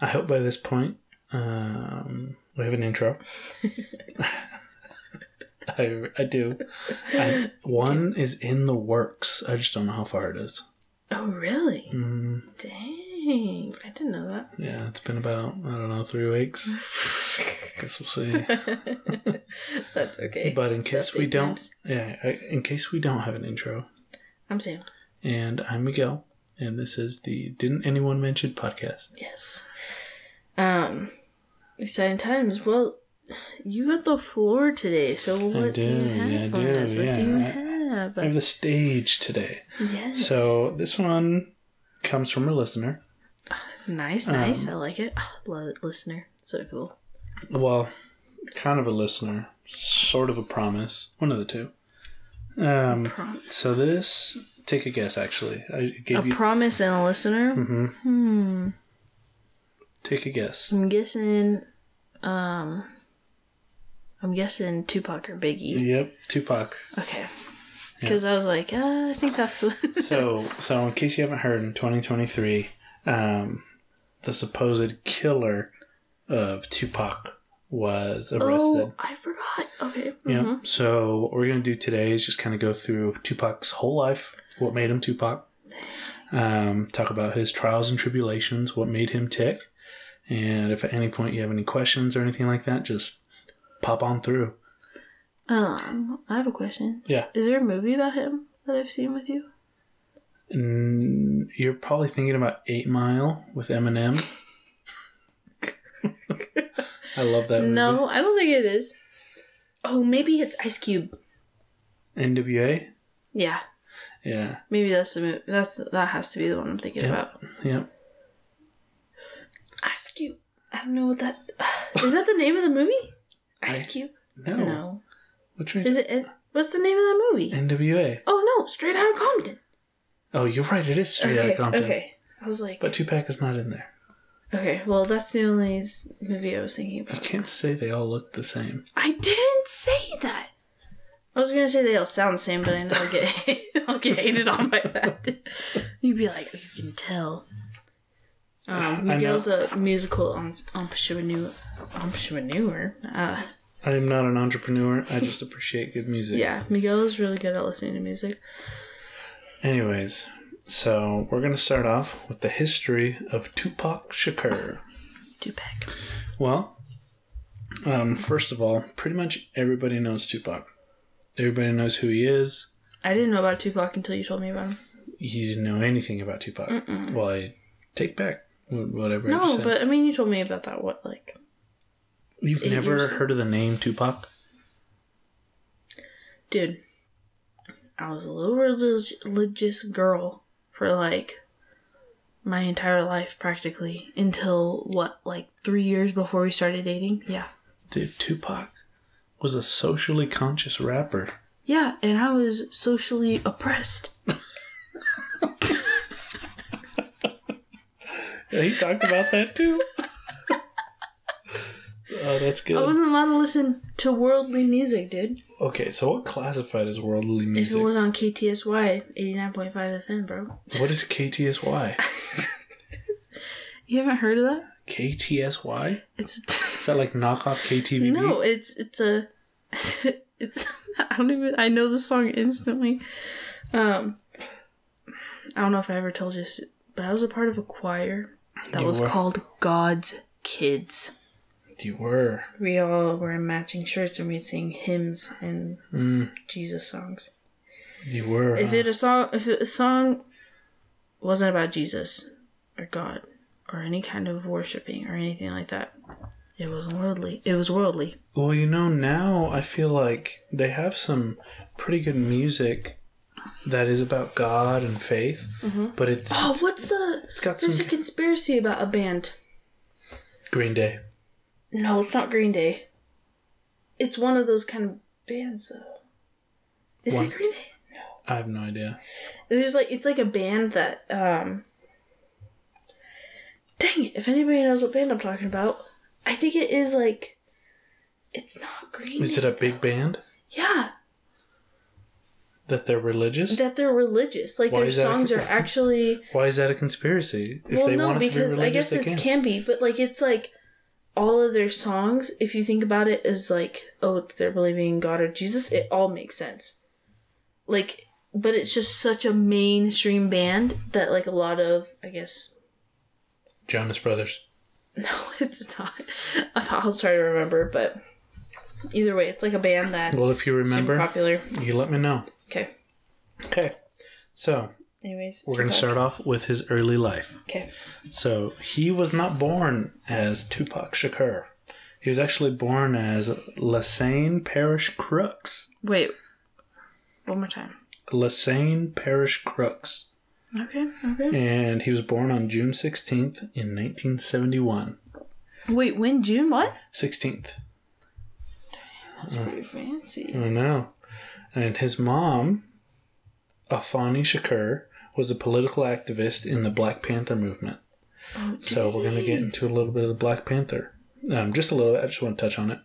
I hope by this point we have an intro. I do. One is in the works. I just don't know how far it is. Oh, really? Dang. I didn't know that. Yeah, it's been about, 3 weeks. Guess we'll see. That's okay. But in case we don't, in case we don't have an intro. I'm Sam. And I'm Miguel. And this is the Didn't Anyone Mention podcast. Yes. Exciting times. Well, you got the floor today, so what do you have on us? What do you have? I have the stage today. Yes. So this one comes from a listener. Nice. I like it. Oh, love it, listener. So cool. Well, kind of a listener. Sort of a promise. One of the two. So this... Take a guess, actually. I gave you a promise and a listener? Mm-hmm. Take a guess. I'm guessing Tupac or Biggie. Yep, Tupac. Okay. Because I was like, I think that's... So in case you haven't heard, in 2023, the supposed killer of Tupac was arrested. Oh, I forgot. Okay. Mm-hmm. Yeah. So what we're going to do today is just kind of go through Tupac's whole life. What made him Tupac? Talk about his trials and tribulations, what made him tick. And if at any point you have any questions or anything like that, just pop on through. I have a question. Yeah. Is there a movie about him that I've seen with you? You're probably thinking about 8 Mile with Eminem. I love that movie. No, I don't think it is. Oh, maybe it's Ice Cube. NWA? Yeah. Yeah. Maybe that's the movie. That has to be the one I'm thinking about. Yep. Ice Cube. I don't know what that... Is that the name of the movie? Ice Cube? No. Which one? Is it... What's the name of that movie? NWA. Oh, no. Straight Outta Compton. Oh, you're right. It is Straight Outta Compton. Okay. I was like... But Tupac is not in there. Okay. Well, that's the only movie I was thinking about. I can't say they all look the same. I didn't say that. I was going to say they all sound the same, but I know I'll get hated on by that. You'd be like, you can tell. Miguel's a musical entrepreneur. I am not an entrepreneur. I just appreciate good music. Yeah, Miguel is really good at listening to music. Anyways, so we're going to start off with the history of Tupac Shakur. Tupac. Well, first of all, pretty much everybody knows Tupac. Everybody knows who he is. I didn't know about Tupac until you told me about him. You didn't know anything about Tupac. Mm-mm. Well, I take back whatever I said. No, but I mean, you told me about that, You've never heard of the name Tupac? Dude, I was a little religious girl for my entire life practically until 3 years before we started dating? Yeah. Dude, Tupac was a socially conscious rapper. Yeah, and I was socially oppressed. He talked about that too. Oh, that's good. I wasn't allowed to listen to worldly music, dude. Okay, so what classified as worldly music? If it was on KTSY 89.5 FM, bro. What is KTSY? You haven't heard of that? KTSY? Is that knockoff KTVB? No, I know the song instantly. I don't know if I ever told you, but I was a part of a choir that was called God's Kids. You were. We all were in matching shirts and we'd sing hymns and Jesus songs. You were. If a song wasn't about Jesus or God or any kind of worshiping or anything like that, it was worldly. Well, now I feel like they have some pretty good music that is about God and faith, but it's... Oh, what's the... It's got there's a conspiracy about a band. Green Day. No, it's not Green Day. It's one of those kind of bands, though. Is it Green Day? No. I have no idea. There's it's a band that... Dang it, if anybody knows what band I'm talking about, I think it is it's not Green Day. Is it a big band? Yeah. That they're religious? That they're religious. Like, their songs are actually... Why is that a conspiracy? If well, they no, want it to be religious, I guess it can be. But, like, it's, like, all of their songs, if you think about it, is, like, oh, it's they're believing in God or Jesus. It all makes sense. Like, but it's just such a mainstream band that, like, a lot of, I guess... Jonas Brothers. No, it's not. I'll try to remember, but... Either way, it's like a band that's well, if you remember, super popular. You let me know. Okay. Okay. So, anyways, we're going to start off with his early life. Okay. So, he was not born as Tupac Shakur. He was actually born as Lesane Parish Crooks. Wait. One more time. Lesane Parish Crooks. Okay. Okay. And he was born on June 16th in 1971. Wait, when? June what? 16th. That's pretty fancy. I know. And his mom, Afeni Shakur, was a political activist in the Black Panther movement. Oh, so we're going to get into a little bit of the Black Panther. Just a little bit. I just want to touch on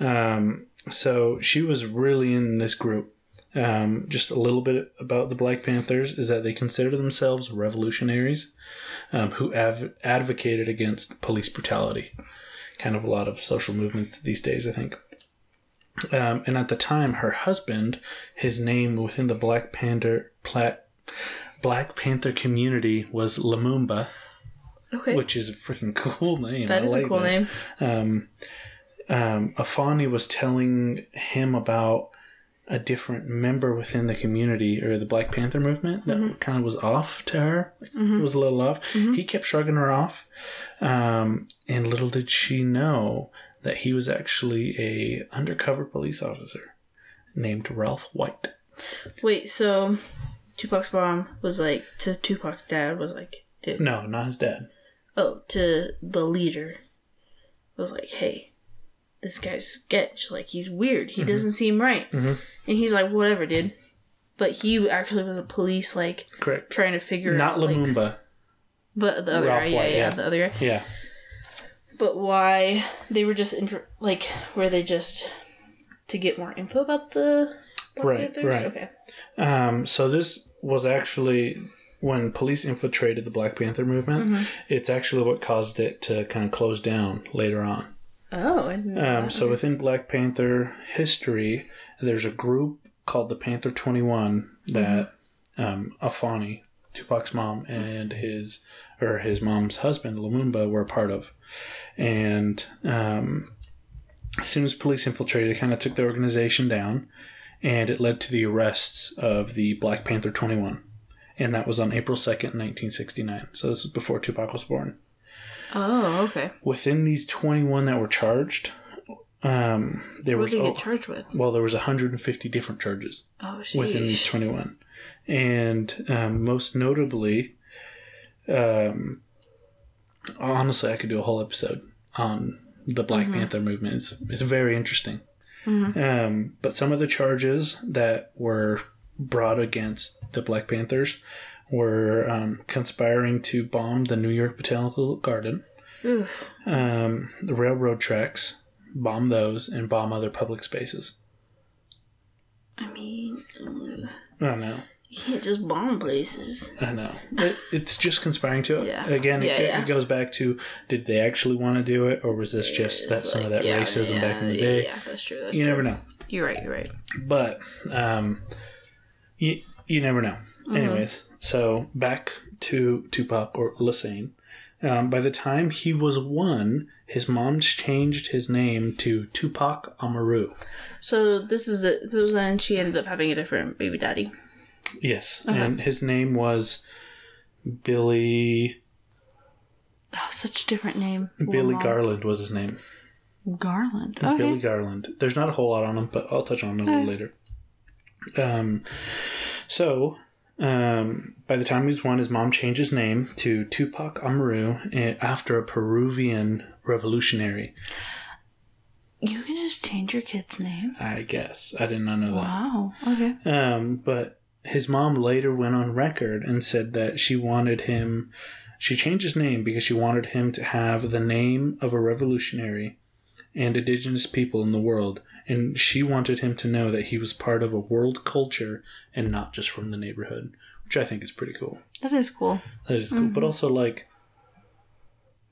it. So she was really in this group. Just a little bit about the Black Panthers is that they consider themselves revolutionaries who advocated against police brutality. Kind of a lot of social movements these days, I think. And at the time, her husband, his name within the Black Panther community was Lumumba, okay, which is a freaking cool name. That is like a cool name. Afeni was telling him about a different member within the community or the Black Panther movement that kind of was off to her. It was a little off. He kept shrugging her off, and little did she know that he was actually a undercover police officer named Ralph White. Wait, so Tupac's mom was like, to Tupac's dad was like, dude. No, not his dad. Oh, to the leader was like, hey, this guy's sketch. Like, he's weird. He doesn't seem right. And he's like, whatever, dude. But he actually was a police, like, correct, trying to figure out. Not Lumumba. Like, but the other Ralph guy. White, yeah, the other guy. Yeah. But why they were just were they just to get more info about the Black Panthers? Right. Okay. So this was actually when police infiltrated the Black Panther movement. It's actually what caused it to kind of close down later on. Oh, I didn't know that. So within Black Panther history, there's a group called the Panther 21 that Afeni, Tupac's mom, and his mom's husband, Lumumba, were a part of. And as soon as police infiltrated, they kind of took the organization down, and it led to the arrests of the Black Panther 21. And that was on April 2nd, 1969. So this is before Tupac was born. Oh, okay. Within these 21 that were charged, what did they get charged with? Well, there was 150 different charges within these 21. And most notably, honestly, I could do a whole episode on the Black Panther movement. It's very interesting. But some of the charges that were brought against the Black Panthers were conspiring to bomb the New York Botanical Garden, the railroad tracks, bomb those, and bomb other public spaces. I mean... I know. You can't just bomb places. I know. It's just conspiring to it. Yeah. Again, it goes back to, did they actually want to do it, or was this just that some of that racism back in the day? Yeah, that's true. That's true. Never know. You're right. But you never know. Anyways, so back to Tupac or Lesane. By the time he was one, his mom changed his name to Tupac Amaru. So this is it. This was then she ended up having a different baby daddy. Yes, and his name was Billy... Oh, such a different name. Billy Garland was his name. Garland? Okay. Billy Garland. There's not a whole lot on him, but I'll touch on him a little later. By the time he was one, his mom changed his name to Tupac Amaru after a Peruvian revolutionary. You can just change your kid's name? I guess. I did not know that. Wow. Okay. But his mom later went on record and said that she changed his name because she wanted him to have the name of a revolutionary and indigenous people in the world, and she wanted him to know that he was part of a world culture and not just from the neighborhood, which I think is pretty cool. That is cool. That is cool. Mm-hmm. But also, like...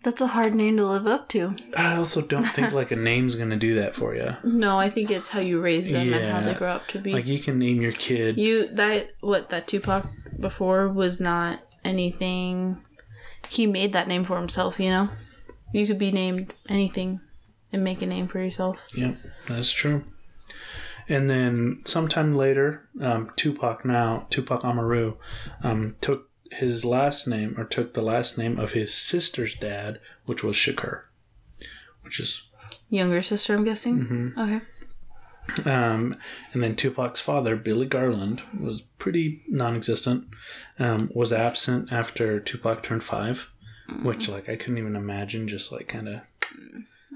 That's a hard name to live up to. I also don't think, like, a name's going to do that for you. No, I think it's how you raise them and how they grow up to be. Like, you can name your kid... That Tupac before was not anything... He made that name for himself, you know? You could be named anything and make a name for yourself. Yep, that's true. And then sometime later, Tupac Amaru, took the last name of his sister's dad, which was Shakur, which is... Younger sister, I'm guessing? Mm-hmm. Okay. And then Tupac's father, Billy Garland, was pretty non-existent, was absent after Tupac turned 5, which, like, I couldn't even imagine, just, like, kind of...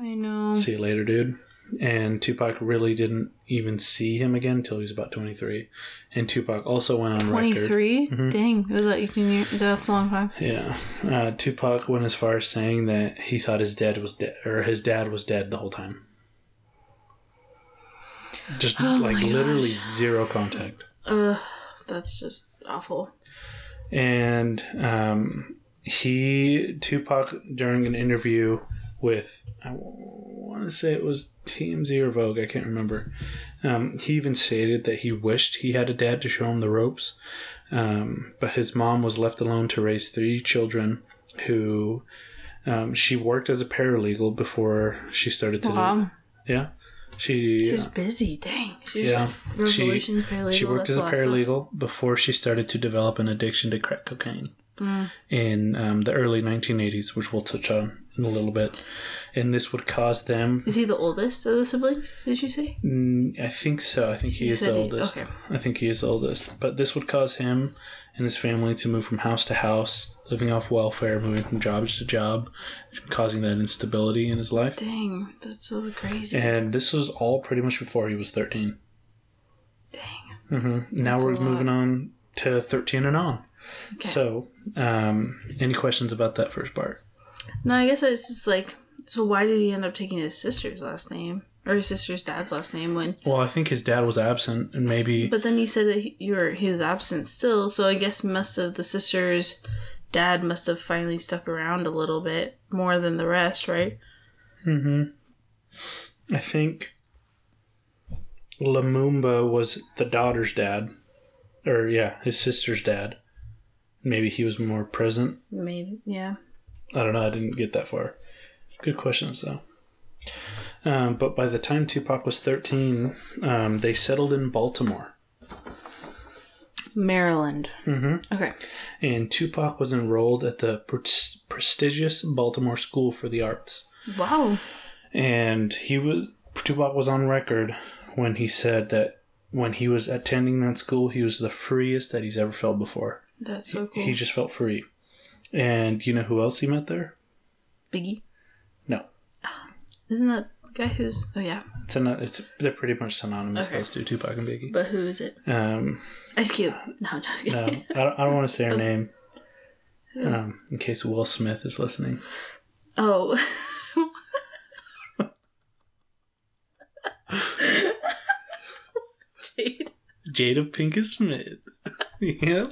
I know. See you later, dude. And Tupac really didn't even see him again until he was about 23. And Tupac also went on 23? Record. 23? Mm-hmm. Dang, was that 18 years? That's a long time. Yeah. Tupac went as far as saying that he thought his dad was dead the whole time. Just literally zero contact. That's just awful. And Tupac during an interview with, I want to say it was TMZ or Vogue, I can't remember. He even stated that he wished he had a dad to show him the ropes, but his mom was left alone to raise 3 children who she worked as a paralegal before she started to do. Yeah. She's busy, dang. She worked as a paralegal before she started to develop an addiction to crack cocaine. In the early 1980s, which we'll touch on in a little bit. And this would cause them... Is he the oldest of the siblings, did you say? I think so. I think he is the oldest. Okay. I think he is the oldest. But this would cause him and his family to move from house to house, living off welfare, moving from job to job, causing that instability in his life. Dang, that's so crazy. And this was all pretty much before he was 13. Dang. Mm-hmm. Now we're moving on to 13 and on. Okay. So, any questions about that first part? No, I guess it's just like, so why did he end up taking his sister's last name? Or his sister's dad's last name when... Well, I think his dad was absent, and maybe... But then he said that he was absent still, so I guess the sister's dad must have finally stuck around a little bit more than the rest, right? Mm-hmm. I think Lumumba was the daughter's dad. Or, yeah, his sister's dad. Maybe he was more present. Maybe, yeah. I don't know. I didn't get that far. Good questions, though. But by the time Tupac was 13, they settled in Baltimore. Maryland. Mm-hmm. Okay. And Tupac was enrolled at the prestigious Baltimore School for the Arts. Wow. And Tupac was on record when he said that when he was attending that school, he was the freest that he's ever felt before. That's so cool. He just felt free. And you know who else he met there? Biggie? No. Isn't that the guy who's... Oh, yeah. They're pretty much synonymous, those two, Tupac and Biggie. But who is it? Ice Cube. No, I'm just kidding. No, I don't want to say her name in case Will Smith is listening. Oh. Jada Pinkett Smith. Yeah.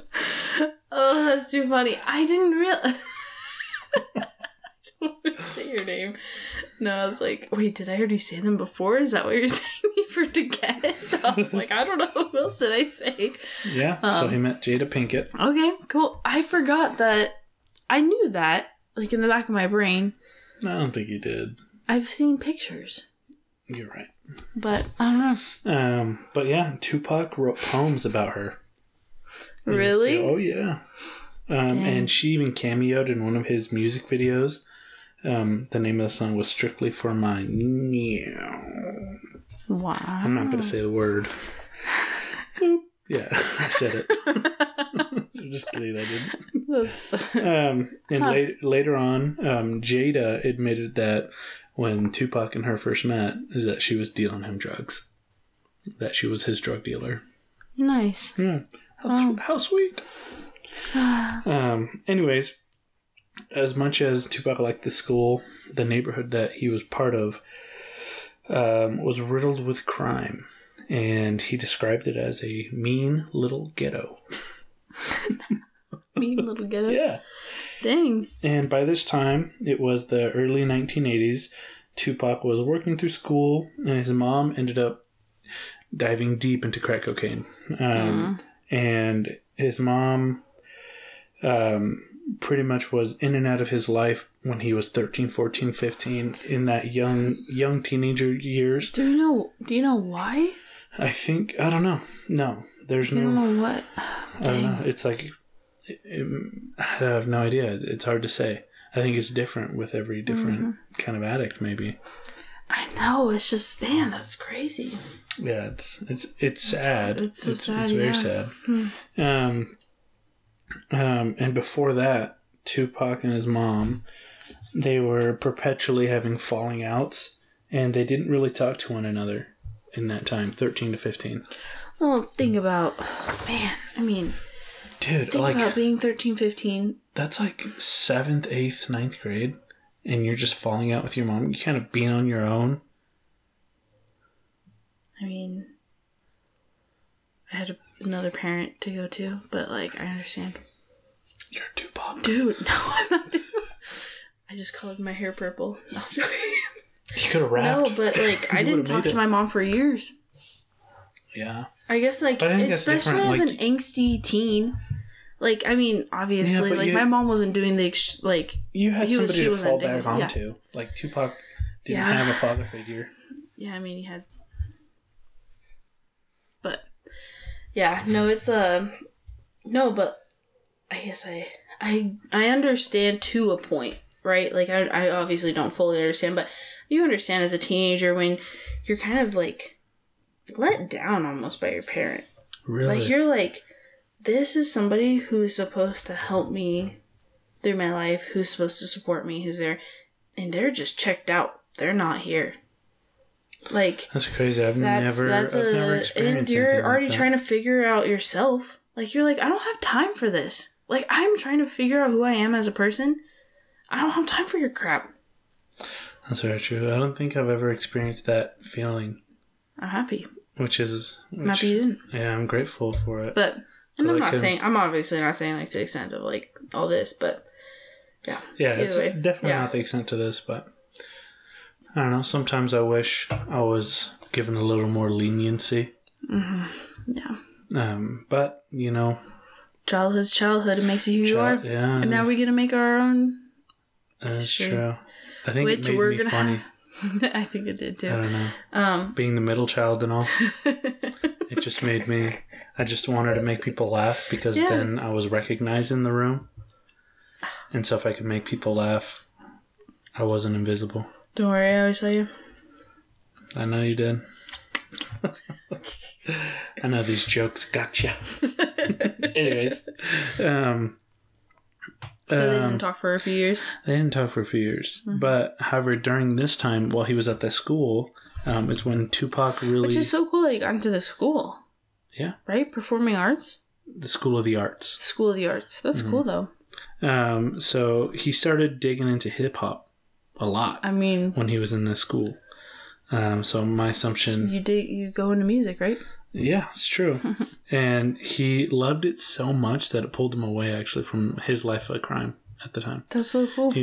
Oh, that's too funny. I didn't realize. I don't want to say your name. No, I was like, wait, did I already say them before? Is that what you're saying me for to guess? I was like, I don't know. Who else did I say? Yeah, so he met Jada Pinkett. Okay, cool. I forgot that. I knew that, like, in the back of my brain. I don't think you did. I've seen pictures. You're right. But, I don't know. But yeah, Tupac wrote poems about her. Really? Oh, yeah. And she even cameoed in one of his music videos. The name of the song was Strictly For Mine. Yeah. Wow. I'm not going to say the word. Yeah, I said it. I'm just kidding, I didn't. Later on, Jada admitted that when Tupac and her first met, is that she was dealing him drugs. That she was his drug dealer. Nice. Yeah. How sweet. Anyways, as much as Tupac liked the school, the neighborhood that he was part of was riddled with crime, and he described it as a mean little ghetto. Mean little ghetto? Yeah. Dang. And by this time, it was the early 1980s. Tupac was working through school, and his mom ended up diving deep into crack cocaine. And his mom pretty much was in and out of his life when he was 13, 14, 15, in that young teenager years. Do you know why? I don't know. No. There's no... You don't know what? I don't know. It's like... I have no idea. It's hard to say. I think it's different with every different kind of addict, maybe. I know. It's just, man, that's crazy. Yeah, it's sad. It's so sad. It's very sad. Mm-hmm. And before that, Tupac and his mom, they were perpetually having falling outs, and they didn't really talk to one another in that time, 13 to 15. Well, think about, man, I mean... Dude, think about being 13, 15. That's like 7th, 8th, 9th grade, and you're just falling out with your mom. You're kind of being on your own. I mean, I had another parent to go to, but, like, I understand. You're Tupac. Dude, no, I'm not Tupac. I just colored my hair purple. No, I'm joking. You could have rapped. No, but, like, I didn't talk to my mom for years. Yeah. I guess, like, I especially as an angsty teen, like, I mean, obviously, yeah, like, my mom wasn't doing the, like... You had somebody to fall back onto. Yeah. Like, Tupac didn't have a father figure. Yeah, I mean, he had... But, yeah, no, it's, No, but I guess I understand to a point, right? Like, I obviously don't fully understand, but you understand as a teenager when you're kind of, like... let down almost by your parent. Really? Like, you're like, this is somebody who's supposed to help me through my life, who's supposed to support me, who's there, and they're just checked out. They're not here. Like, that's crazy. I've never experienced and you're already trying to figure out yourself. Like, you're like, I don't have time for this. Like, I'm trying to figure out who I am as a person. I don't have time for your crap. That's very true. I don't think I've ever experienced that feeling. I'm happy. I'm happy you didn't. Yeah, I'm grateful for it. But, and I'm obviously not saying, like, to the extent of, like, all this, but, yeah. Yeah, it's definitely not the extent to this, but, I don't know, sometimes I wish I was given a little more leniency. Mm-hmm. Yeah. But, you know. Childhood's childhood. It makes you who you are. Yeah. And now we get to make our own. That's true. I think it made me funny. I think it did too. I don't know. Being the middle child and all, it just made me. I just wanted to make people laugh because then I was recognized in the room, and so if I could make people laugh, I wasn't invisible. Don't worry, I always saw you. I know you did. I know these jokes gotcha. Anyways, So they didn't talk for a few years? They didn't talk for a few years. Mm-hmm. But, however, during this time, while he was at the school, it's when Tupac really... Which is so cool that he got into the school. Yeah. Right? Performing arts? The School of the Arts. School of the Arts. That's cool, though. So he started digging into hip-hop a lot. I mean... When he was in this school. So my assumption... You go into music, right? Yeah, it's true. And he loved it so much that it pulled him away, actually, from his life of crime at the time. That's so cool.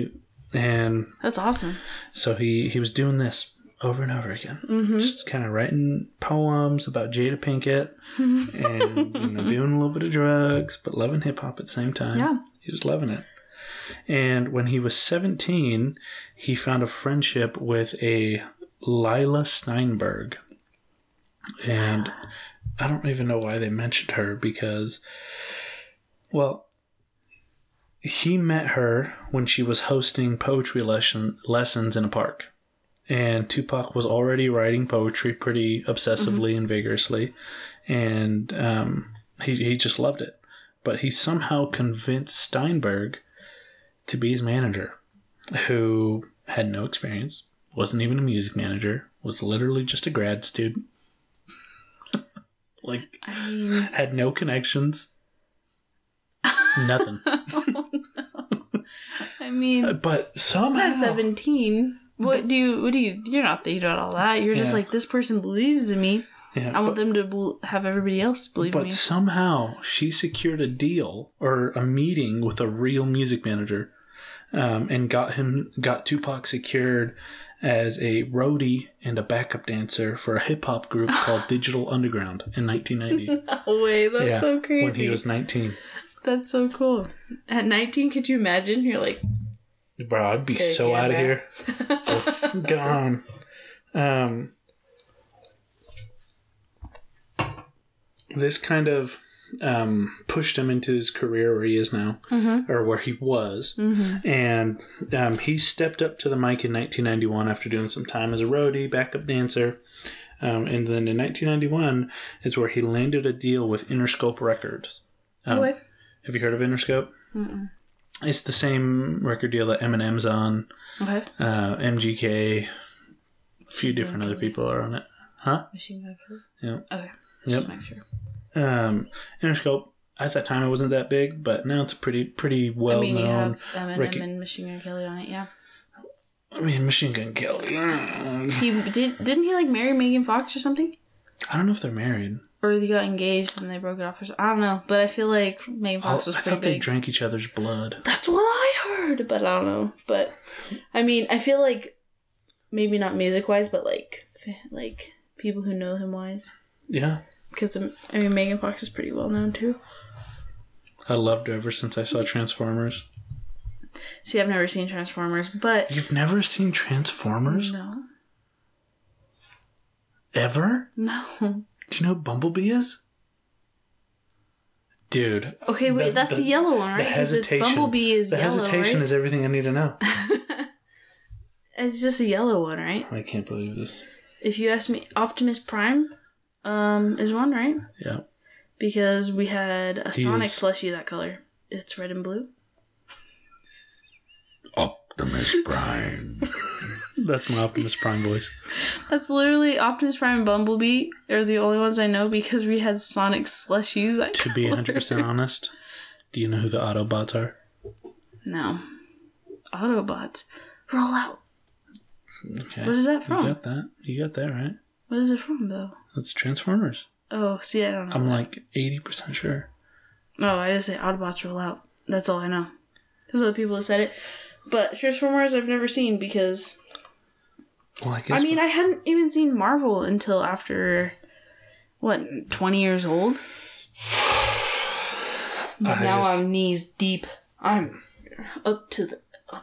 That's awesome. So he was doing this over and over again. Mm-hmm. Just kind of writing poems about Jada Pinkett and doing a little bit of drugs, but loving hip-hop at the same time. Yeah. He was loving it. And when he was 17, he found a friendship with a Lila Steinberg. And I don't even know why they mentioned her because, well, he met her when she was hosting poetry lessons in a park. And Tupac was already writing poetry pretty obsessively and vigorously. And he just loved it. But he somehow convinced Steinberg to be his manager, who had no experience, wasn't even a music manager, was literally just a grad student. Like, I mean, had no connections. Nothing. Oh, no. I mean... But somehow... At 17... What do you? You're not thinking about all that. You're just like, this person believes in me. Yeah, I want them to have everybody else believe in me. But somehow she secured a deal or a meeting with a real music manager, and got Tupac secured as a roadie and a backup dancer for a hip-hop group called Digital Underground in 1990. No way. That's so crazy. When he was 19. That's so cool. At 19, could you imagine? You're like... Bro, I'd be so out of here. Gone. This kind of pushed him into his career where he is now, or where he was. Mm-hmm. And he stepped up to the mic in 1991 after doing some time as a roadie, backup dancer. And then in 1991 is where he landed a deal with Interscope Records. What? Have you heard of Interscope? Mm-mm. It's the same record deal that Eminem's on. Okay. MGK. A few different other people are on it. Huh? Machine Gun Kelly? Yeah. Okay. Just make sure. Interscope, at that time it wasn't that big, but now it's pretty well known. I mean, you have Eminem and Machine Gun Kelly on it, yeah. I mean, Machine Gun Kelly. Didn't he like marry Megan Fox or something? I don't know if they're married. Or they got engaged and they broke it off or something. I don't know. But I feel like Megan Fox was pretty big. I thought they drank each other's blood. That's what I heard. But I don't know. But, I mean, I feel like maybe not music-wise, but like people who know him-wise. Yeah. Because, I mean, Megan Fox is pretty well-known, too. I loved her ever since I saw Transformers. See, I've never seen Transformers, but... You've never seen Transformers? No. Ever? No. Do you know what Bumblebee is? Dude. Okay, wait, that's the yellow one, right? The hesitation. Bumblebee is the yellow, hesitation, right? Is everything I need to know. It's just a yellow one, right? I can't believe this. If you ask me, Optimus Prime is one, right? Yeah. Because we had a Sonic slushie that color. It's red and blue. Optimus Prime. That's my Optimus Prime voice. That's literally Optimus Prime and Bumblebee are the only ones I know because we had Sonic slushies. To be 100% honest, do you know who the Autobots are? No. Autobots? Roll out. Okay. What is that from? You got that, right? What is it from, though? It's Transformers. Oh, see, I don't know. I'm like 80% sure. Oh, I just say Autobots roll out. That's all I know. There's other people that said it. But Transformers I've never seen because... Well, I mean, I hadn't even seen Marvel until after, 20 years old? But I'm knees deep. I'm up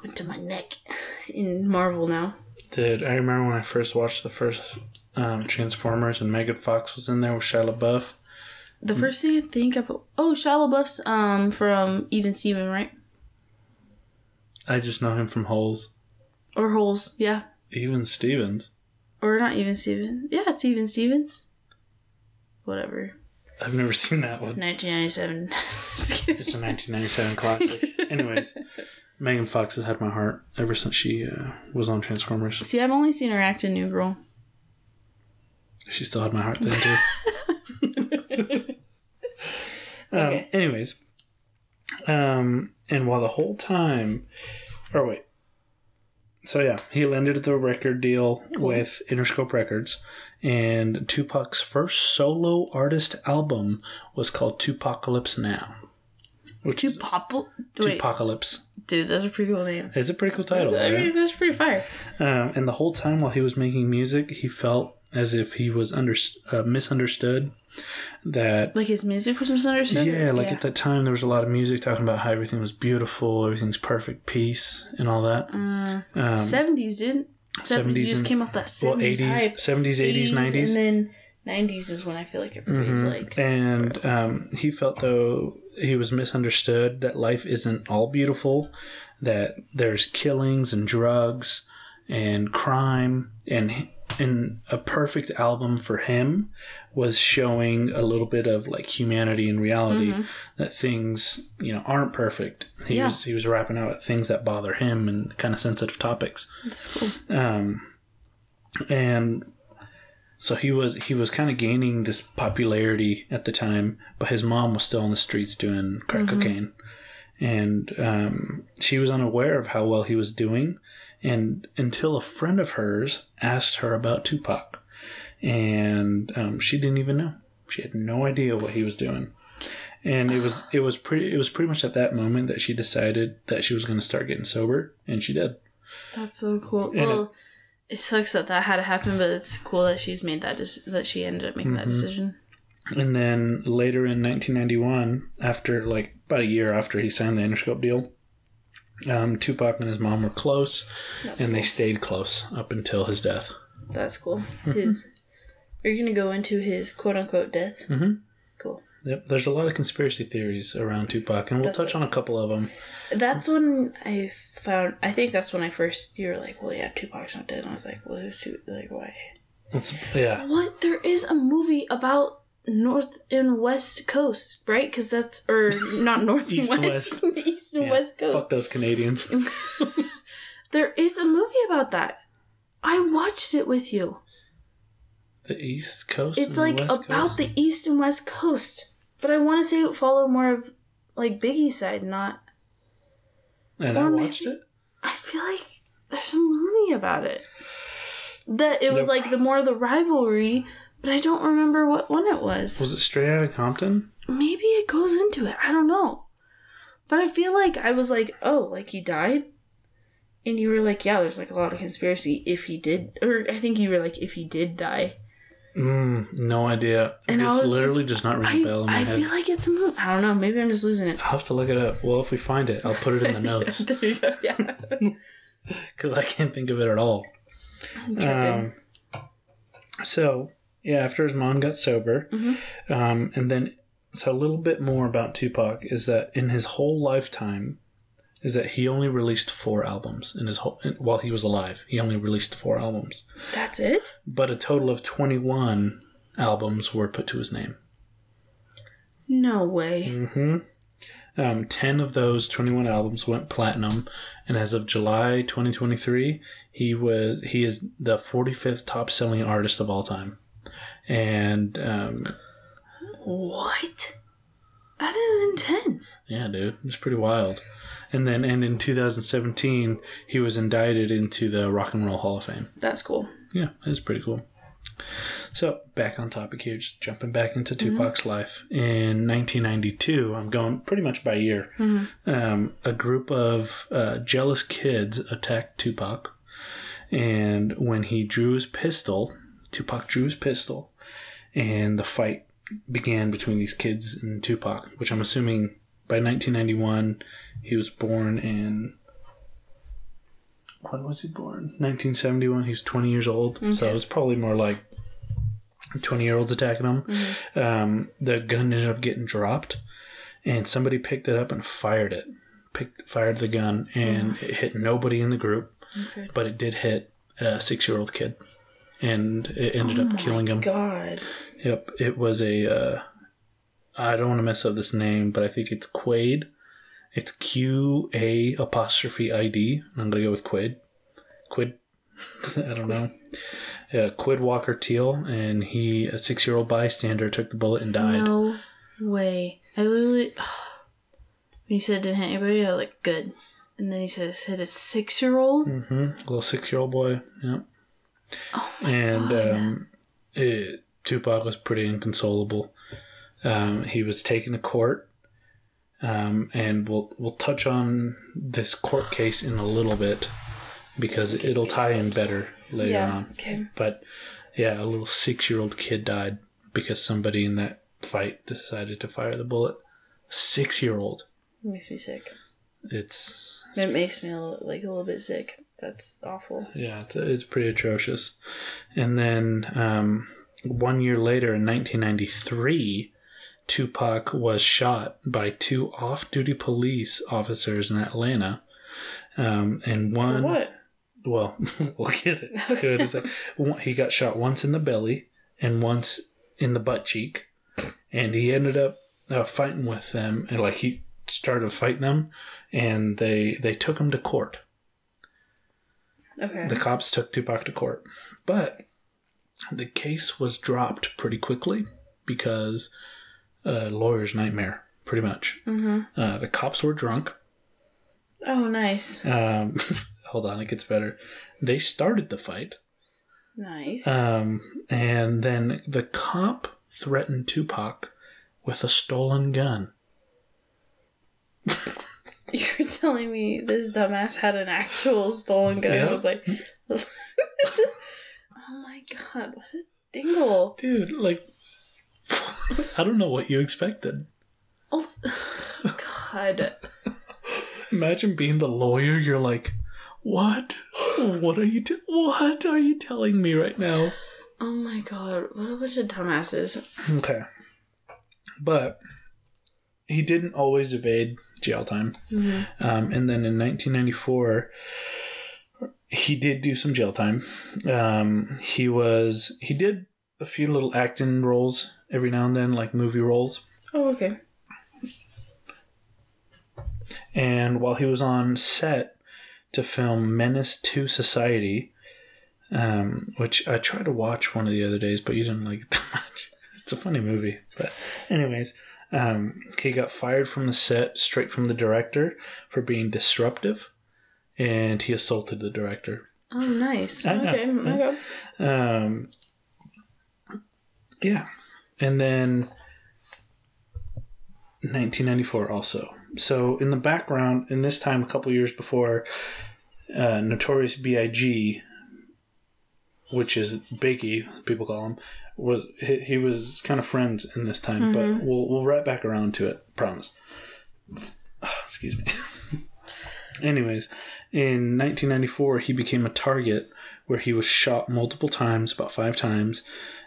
into my neck in Marvel now. Dude, I remember when I first watched the first Transformers and Megan Fox was in there with Shia LaBeouf. The first thing I think of... Oh, Shia LaBeouf's from Even Steven, right? I just know him from Holes. Or Holes, yeah. Even Stevens. Or not Even Stevens. Yeah, it's Even Stevens. Whatever. I've never seen that one. 1997. It's a 1997 classic. Anyways, Megan Fox has had my heart ever since she was on Transformers. See, I've only seen her act in New Girl. She still had my heart then, too. Okay. Anyways. And while the whole time... Or wait. So, yeah, he landed the record deal with Interscope Records, and Tupac's first solo artist album was called Tupacalypse Now. Tupacalypse. Dude, that's a pretty cool name. It's a pretty cool title. I mean, that's pretty fire. And the whole time while he was making music, he felt as if he was misunderstood. That like his music was misunderstood? Yeah, at that time there was a lot of music talking about how everything was beautiful, everything's perfect, peace, and all that. 70s, dude. 70s just came off that 70s well, 80s, hype. 70s, 80s, 90s. And then 90s is when I feel like everybody's like... And he felt, though, he was misunderstood, that life isn't all beautiful, that there's killings and drugs and crime And a perfect album for him was showing a little bit of like humanity and reality that things, aren't perfect. He was rapping out at things that bother him and kind of sensitive topics. That's cool. And so he was kind of gaining this popularity at the time, but his mom was still on the streets doing crack cocaine, and she was unaware of how well he was doing. And until a friend of hers asked her about Tupac. And she didn't even know. She had no idea what he was doing. And it was pretty much at that moment that she decided that she was going to start getting sober, and she did. That's so cool. And well, it sucks that that had to happen, but it's cool that she's made that that she ended up making that decision. And then later in 1991, after like about a year after he signed the Interscope deal, Tupac and his mom were close, they stayed close up until his death. That's cool. Are you going to go into his quote-unquote death? Mm-hmm. Cool. Yep. There's a lot of conspiracy theories around Tupac, and we'll touch on a couple of them. That's when I found... I think that's when I first... You were like, well, yeah, Tupac's not dead. And I was like, well, who's Tupac? Like, why? Yeah. What? There is a movie about North and West Coast, right? Because that's... Or not North East and West. East and West Coast. Fuck those Canadians. There is a movie about that. I watched it with you. The East Coast? It's like about the East and West Coast. But I want to say it followed more of like Biggie's side, not... And I watched it? I feel like there's a movie about it. That it was like the more of the rivalry, but I don't remember what one it was. Was it Straight Outta Compton? Maybe it goes into it. I don't know. But I feel like I was like, oh, like he died? And you were like, yeah, there's like a lot of conspiracy if he did... Or I think you were like, if he did die... No idea. And this literally does not ring a bell in my head. I feel like it's a movie. I don't know. Maybe I'm just losing it. I'll have to look it up. Well, if we find it, I'll put it in the notes. There you go. Yeah. Because I can't think of it at all. I'm tripping. So, yeah, after his mom got sober, and then, so a little bit more about Tupac is that in his whole lifetime, is that he only released 4 albums in his while he was alive. He only released 4 albums. That's it? But a total of 21 albums were put to his name. No way. 10 of those 21 albums went platinum, and as of July 2023, he is the 45th top-selling artist of all time. And what? That is intense. Yeah, dude. It's pretty wild. And in 2017, he was indicted into the Rock and Roll Hall of Fame. That's cool. Yeah, that's pretty cool. So, back on topic here, just jumping back into Tupac's life. In 1992, I'm going pretty much by year, a group of jealous kids attacked Tupac. And when he drew his pistol, Tupac drew his pistol, and the fight began between these kids and Tupac, which I'm assuming... By 1991, he was born in... When was he born? 1971. He was 20 years old. Okay. So it was probably more like 20-year-olds attacking him. The gun ended up getting dropped, and somebody picked it up and fired it. Fired the gun, and it hit nobody in the group. That's right. But it did hit a 6-year-old kid, and it ended up killing him. Oh, my God. Yep. It was a... I don't want to mess up this name, but I think it's Quaid. It's QAID. I'm going to go with Quaid. I don't know. Quid Walker Teal, and he, a 6-year-old bystander, took the bullet and died. No way. I literally... When you said it didn't hit anybody, I was like, good. And then you said it hit a 6-year-old? Little 6-year-old boy. Yeah. Oh, my God. And Tupac was pretty inconsolable. He was taken to court, and we'll touch on this court case in a little bit because it'll tie in better later on. Okay. But yeah, a little 6-year-old kid died because somebody in that fight decided to fire the bullet. 6-year-old. It makes me sick. It makes me a little bit sick. That's awful. Yeah, it's pretty atrocious. And then 1 year later, in 1993. Tupac was shot by 2 off-duty police officers in Atlanta, and one. For what? Well, we'll get it. Okay. He got shot once in the belly and once in the butt cheek, and he ended up fighting with them. And like he started fighting them, and they took him to court. Okay. The cops took Tupac to court, but the case was dropped pretty quickly because. Lawyer's nightmare, pretty much. The cops were drunk. Oh, nice. Hold on, it gets better. They started the fight. Nice. And then the cop threatened Tupac with a stolen gun. You're telling me this dumbass had an actual stolen gun? Yep. I was like, oh my god, what a dingle. Dude, like, I don't know what you expected. Also, god. Imagine being the lawyer. You're like, what? What are you telling me right now? Oh my god, what a bunch of dumbasses. Okay. But he didn't always evade jail time. Mm-hmm. And then in 1994, he did do some jail time. He did a few little acting roles every now and then, like movie roles. Oh, okay. And while he was on set to film Menace to Society, which I tried to watch one of the other days, but you didn't like it that much. It's a funny movie. But anyways, he got fired from the set straight from the director for being disruptive, and he assaulted the director. Oh, nice. Okay. Yeah. And then 1994 also. So in the background, in this time, a couple years before, Notorious B.I.G., which is Biggie, people call him, he was kind of friends in this time, mm-hmm. but we'll wrap back around to it, promise. Oh, excuse me. Anyways, in 1994, he became a target where he was shot multiple times, about 5 times,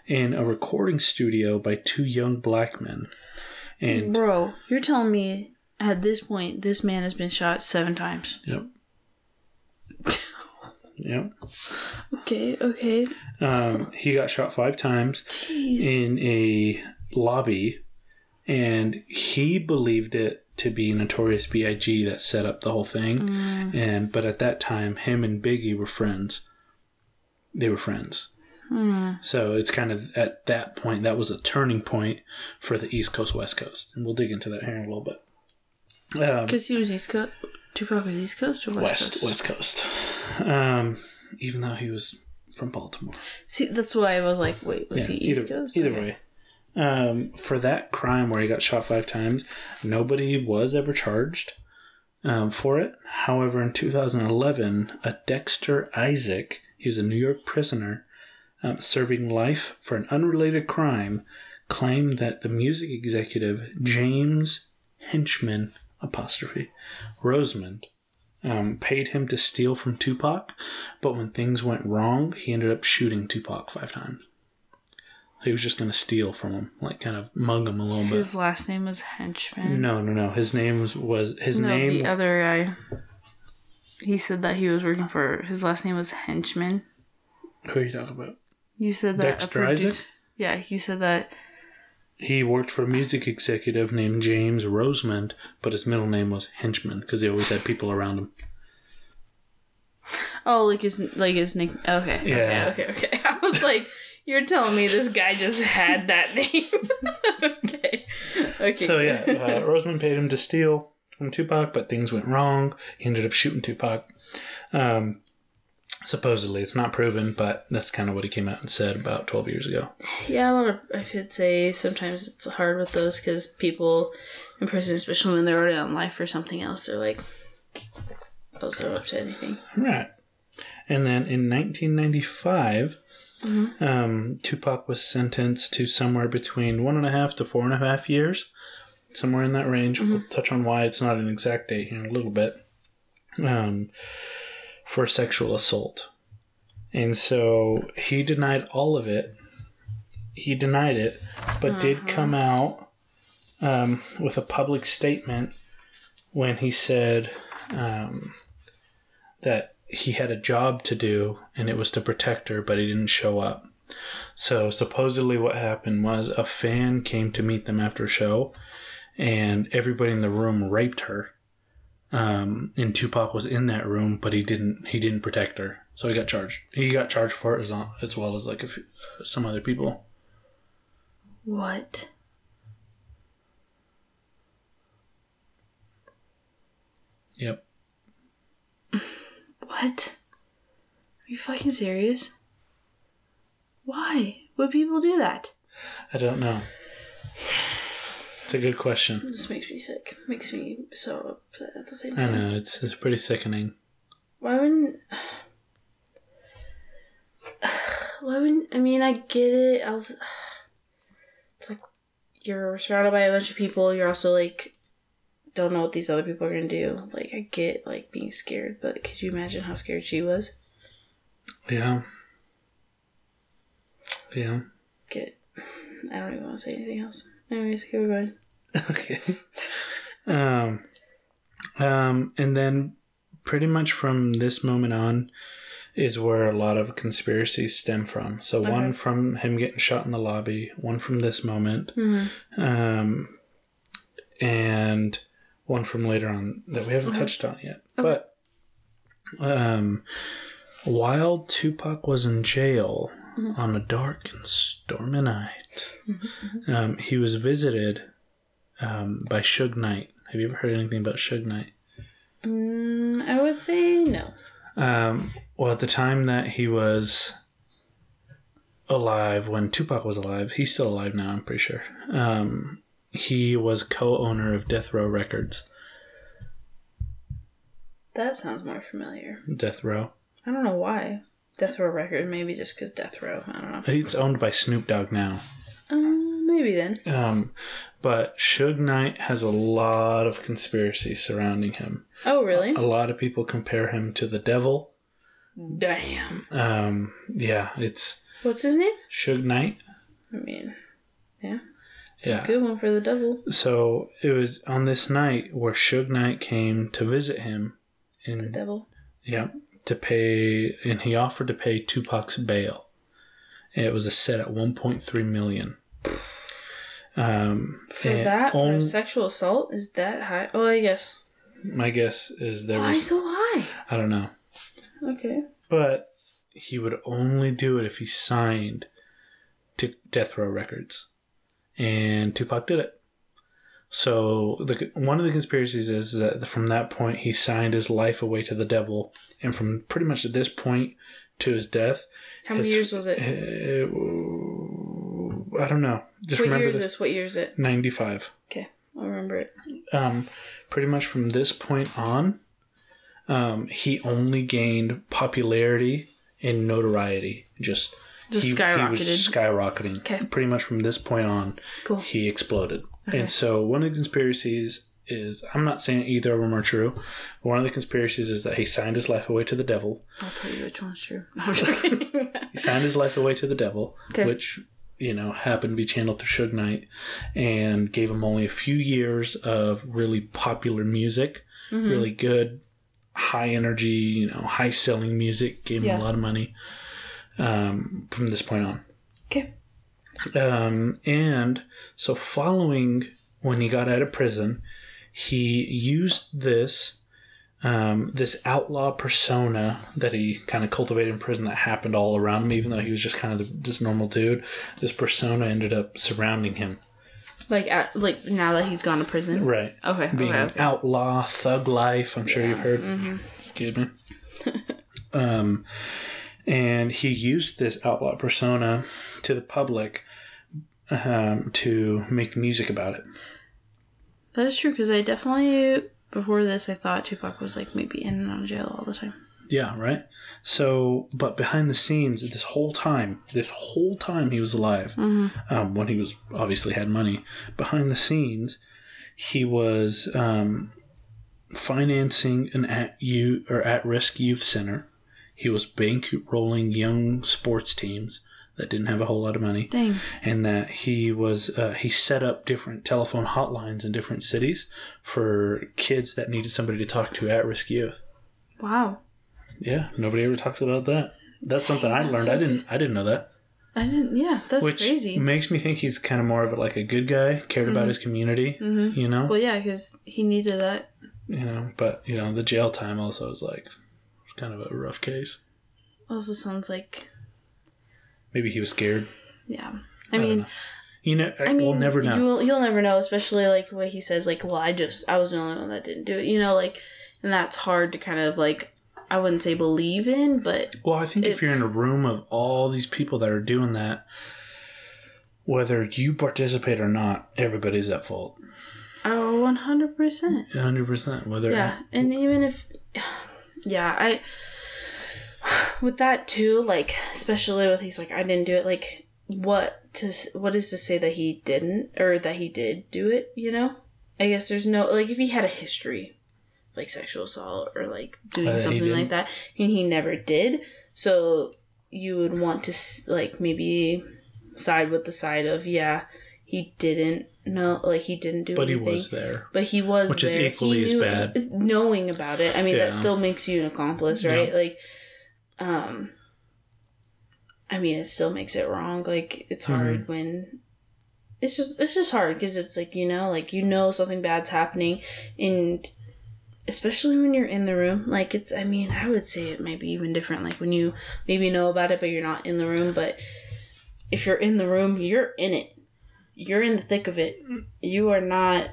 in a recording studio by 2 young black men. And bro, you're telling me at this point, this man has been shot 7 times. Yep. Yep. Okay. He got shot 5 times. Jeez. In a lobby, and he believed it to be Notorious B.I.G. that set up the whole thing. Mm. But at that time, him and Biggie were friends. They were friends. Mm. So it's kind of at that point, that was a turning point for the East Coast, West Coast. And we'll dig into that here in a little bit. Because he was East Coast. Tupac was East Coast or West Coast? West Coast. Even though he was from Baltimore. See, that's why I was like, wait, was he East Coast? Either way. For that crime where he got shot 5 times, nobody was ever charged for it. However, in 2011, a Dexter Isaac, he was a New York prisoner, serving life for an unrelated crime, claimed that the music executive, James Henchman Rosemond paid him to steal from Tupac, but when things went wrong, he ended up shooting Tupac 5 times. He was just going to steal from him, like kind of mug him a little bit. His last name was Henchman? No. The other guy. He said that he was working for... His last name was Henchman. Who are you talking about? You said that... Dexter Isaac? Yeah, you said that... He worked for a music executive named James Rosemond, but his middle name was Henchman because he always had people around him. Oh, like his nickname. Okay. Yeah. Okay. I was like, you're telling me this guy just had that name. Okay. So yeah, Rosemond paid him to steal from Tupac, but things went wrong. He ended up shooting Tupac. Supposedly, it's not proven, but that's kind of what he came out and said about 12 years ago. Yeah, I could say sometimes it's hard with those because people in prison, especially when they're already on life or something else, they're like, those are up to anything. Right. And then in 1995, mm-hmm. Tupac was sentenced to somewhere between 1.5 to 4.5 years, somewhere in that range. Mm-hmm. We'll touch on why it's not an exact date here in a little bit. For sexual assault. And so he denied all of it. He denied it, but did come out with a public statement when he said that he had a job to do and it was to protect her, but he didn't show up. So supposedly what happened was a fan came to meet them after a show and everybody in the room raped her. And Tupac was in that room, but he didn't protect her. So he got charged. He got charged for it as well as like some other people. What? Yep. What? Are you fucking serious? Why would people do that? I don't know. It's a good question. This makes me sick. Makes me so upset at the same time. I know, it's pretty sickening. Why wouldn't... I mean, I get it. It's like you're surrounded by a bunch of people. You're also like, don't know what these other people are going to do. Like, I get like being scared, but could you imagine how scared she was? Yeah. Good. I don't even want to say anything else. Anyways, keep going. Okay. And then pretty much from this moment on is where a lot of conspiracies stem from. So okay. One from him getting shot in the lobby, one from this moment, mm-hmm. And one from later on that we haven't touched on yet. Okay. But while Tupac was in jail... Mm-hmm. On a dark and stormy night, mm-hmm. He was visited by Suge Knight. Have you ever heard anything about Suge Knight? I would say no. Well, at the time that he was alive, when Tupac was alive, he's still alive now, I'm pretty sure. He was co-owner of Death Row Records. That sounds more familiar. Death Row. I don't know why. Death Row Records, maybe just because Death Row. I don't know. It's owned by Snoop Dogg now. Maybe then. But Suge Knight has a lot of conspiracies surrounding him. Oh, really? A lot of people compare him to the devil. Damn. Yeah, it's... What's his name? Suge Knight. I mean, yeah. It's a good one for the devil. So, it was on this night where Suge Knight came to visit him. The devil. Yeah. He offered to pay Tupac's bail. It was a set at $1.3 million. For sexual assault is that high? Oh, I guess. My guess is there. Why so high? I don't know. Okay. But he would only do it if he signed to Death Row Records, and Tupac did it. So one of the conspiracies is that from that point he signed his life away to the devil, and from pretty much at this point to his death. How many years was it? I don't know. Just what remember year is this. What year is it? 95. Okay, I'll remember it. Pretty much from this point on, he only gained popularity and notoriety. Just skyrocketed. He was skyrocketing. Okay. Pretty much from this point on, cool. He exploded. Okay. And so one of the conspiracies is, I'm not saying either of them are true, but one of the conspiracies is that he signed his life away to the devil. I'll tell you which one's true. He signed his life away to the devil, okay. Which, happened to be channeled through Suge Knight, and gave him only a few years of really popular music, mm-hmm. really good, high energy, high selling music, gave him a lot of money from this point on. Okay. And so following when he got out of prison, he used this this outlaw persona that he kind of cultivated in prison that happened all around him, even though he was just kind of this normal dude. This persona ended up surrounding him. Like now that he's gone to prison? Right. Okay. Being an outlaw, thug life, I'm sure you've heard. Mm-hmm. Excuse me. And he used this outlaw persona to the public to make music about it. That is true, because I definitely, before this, I thought Tupac was like maybe in and out of jail all the time. Yeah, right? So, but behind the scenes, this whole time he was alive, mm-hmm. When he was obviously had money, behind the scenes, he was financing an at-risk youth center. He was bankrolling young sports teams that didn't have a whole lot of money. Dang. And that he was he set up different telephone hotlines in different cities for kids that needed somebody to talk to, at-risk youth. Wow. Yeah, nobody ever talks about that. That's something I learned. I didn't know that. Which crazy. Makes me think he's kind of more of a good guy, cared mm-hmm. about his community, mm-hmm. Well, yeah, because he needed that. But the jail time also is kind of a rough case. Also sounds like... Maybe he was scared. Yeah. I mean, we'll never know. You'll never know, especially what he says, I was the only one that didn't do it, and that's hard to kind of I wouldn't say believe in, but... Well, I think if you're in a room of all these people that are doing that, whether you participate or not, everybody's at fault. Oh, 100%. 100%. Whether... Yeah, and even if... Yeah, I... With that, too, like, especially with he's like, I didn't do it, like, what is to say that he didn't, or that he did do it, you know? I guess there's no... Like, if he had a history... like sexual assault or like doing something like that, and he never did. So you would want to like maybe side with the side of he didn't know, like he didn't do anything. But he was there. Which is equally as bad. Knowing about it, I mean that still makes you an accomplice, right? Yeah. Like, I mean it still makes it wrong. Like it's hard when. It's just hard because it's like you know something bad's happening and. Especially when you're in the room. Like, it's... I mean, I would say it might be even different. Like, when you maybe know about it, but you're not in the room. But if you're in the room, you're in it. You're in the thick of it. You are not...